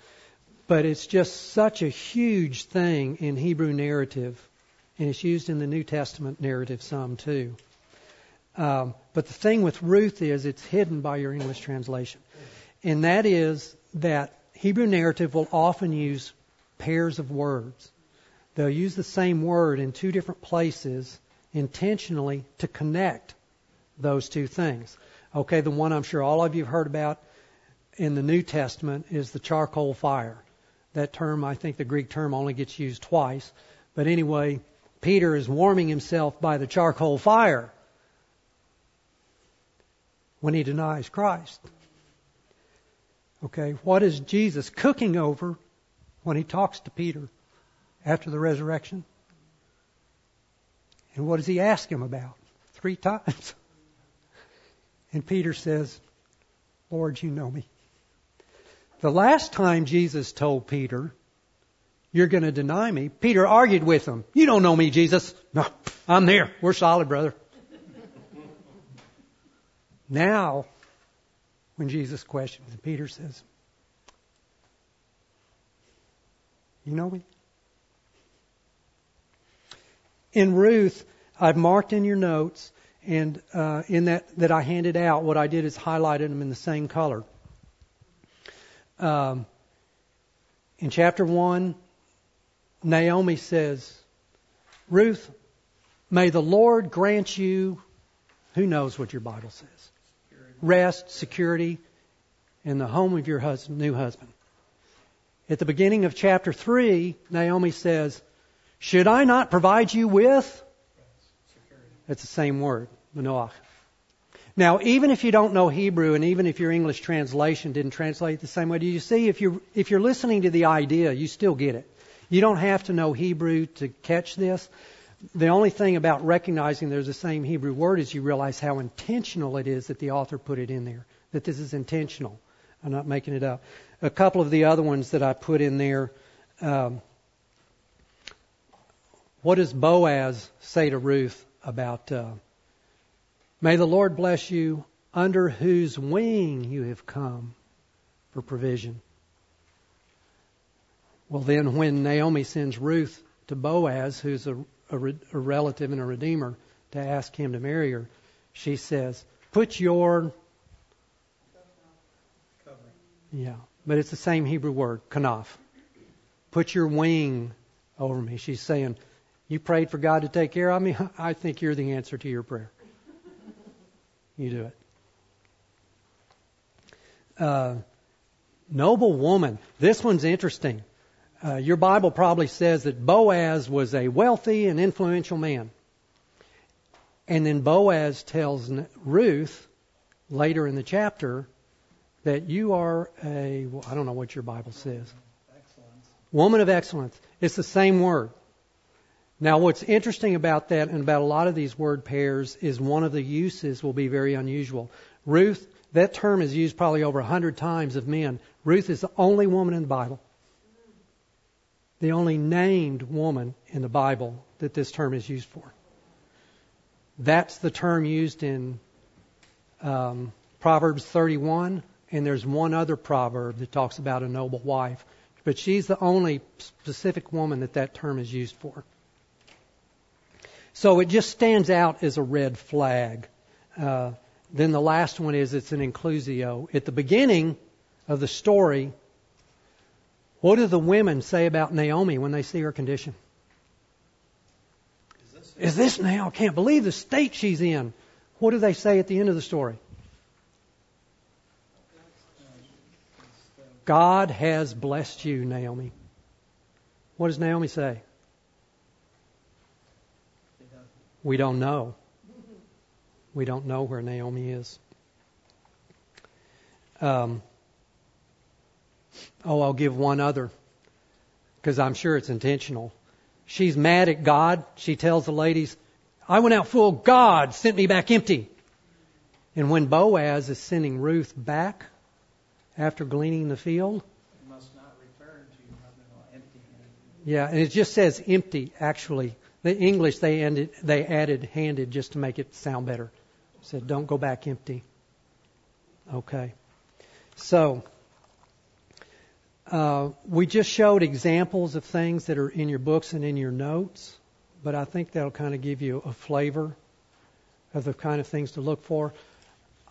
But it's just such a huge thing in Hebrew narrative, and it's used in the New Testament narrative some too. Um, but the thing with Ruth is it's hidden by your English translation. And that is that Hebrew narrative will often use pairs of words. They'll use the same word in two different places intentionally to connect those two things. Okay, the one I'm sure all of you have heard about in the New Testament is the charcoal fire. That term, I think the Greek term only gets used twice. But anyway, Peter is warming himself by the charcoal fire when he denies Christ. Okay, what is Jesus cooking over when he talks to Peter after the resurrection? And what does he ask him about? Three times. And Peter says, "Lord, you know me." The last time Jesus told Peter, "You're going to deny me," Peter argued with him. "You don't know me, Jesus." "No, I'm there. We're solid, brother." Now, when Jesus questions, Peter says, "You know me?" In Ruth, I've marked in your notes, and uh, in that that I handed out, what I did is highlighted them in the same color. Um, in chapter one, Naomi says, "Ruth, may the Lord grant you," who knows what your Bible says, "rest, security, in the home of your husband, new husband." At the beginning of chapter three, Naomi says, "Should I not provide you with?" That's the same word, manoach. Now, even if you don't know Hebrew, and even if your English translation didn't translate the same way, do you see, if you're, if you're listening to the idea, you still get it. You don't have to know Hebrew to catch this. The only thing about recognizing there's the same Hebrew word is you realize how intentional it is that the author put it in there, that this is intentional. I'm not making it up. A couple of the other ones that I put in there, um, what does Boaz say to Ruth about... Uh, "May the Lord bless you, under whose wing you have come for provision." Well, then when Naomi sends Ruth to Boaz, who's a, a, a relative and a redeemer, to ask him to marry her, she says, "Put your..." Covering. Yeah, but it's the same Hebrew word, kanaf. "Put your wing over me." She's saying, "You prayed for God to take care of me? I think you're the answer to your prayer. You do it." Uh, noble woman. This one's interesting. Uh, your Bible probably says that Boaz was a wealthy and influential man. And then Boaz tells Ruth later in the chapter that you are a, well, I don't know what your Bible says. Excellence. Woman of excellence. It's the same word. Now, what's interesting about that and about a lot of these word pairs is one of the uses will be very unusual. Ruth, that term is used probably over a hundred times of men. Ruth is the only woman in the Bible, the only named woman in the Bible that this term is used for. That's the term used in um, Proverbs thirty-one, and there's one other proverb that talks about a noble wife. But she's the only specific woman that that term is used for. So it just stands out as a red flag. Uh, then the last one is it's an inclusio. At the beginning of the story, what do the women say about Naomi when they see her condition? Is this, is this now? I can't believe the state she's in. What do they say at the end of the story? God has blessed you, Naomi. What does Naomi say? We don't know. We don't know where Naomi is. Um, oh, I'll give one other, because I'm sure it's intentional. She's mad at God. She tells the ladies, I went out full. God sent me back empty. And when Boaz is sending Ruth back after gleaning the field, you must not return to your mother-in-law empty-handed. Yeah, and it just says empty, actually. The English, they ended, they added handed just to make it sound better. It said, don't go back empty. Okay. So, uh, we just showed examples of things that are in your books and in your notes, but I think that'll kind of give you a flavor of the kind of things to look for.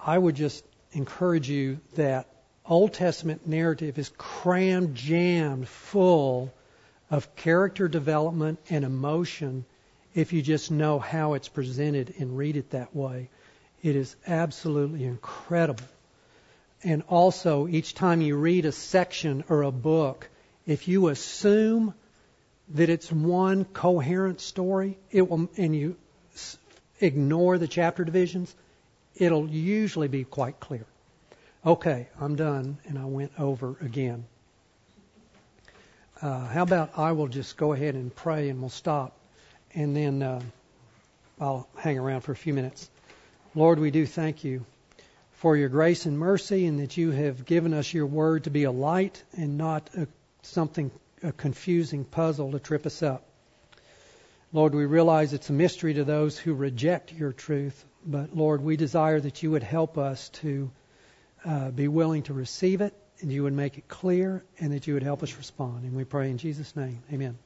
I would just encourage you that Old Testament narrative is crammed, jammed, full of character development and emotion if you just know how it's presented and read it that way. It is absolutely incredible. And also, each time you read a section or a book, if you assume that it's one coherent story, it will, and you ignore the chapter divisions, it'll usually be quite clear. Okay, I'm done, and I went over again. Uh, how about I will just go ahead and pray, and we'll stop, and then uh, I'll hang around for a few minutes. Lord, we do thank you for your grace and mercy, and that you have given us your word to be a light and not a, something, a confusing puzzle to trip us up. Lord, we realize it's a mystery to those who reject your truth, but Lord, we desire that you would help us to uh, be willing to receive it, and you would make it clear, and that you would help us respond. And we pray in Jesus' name. Amen.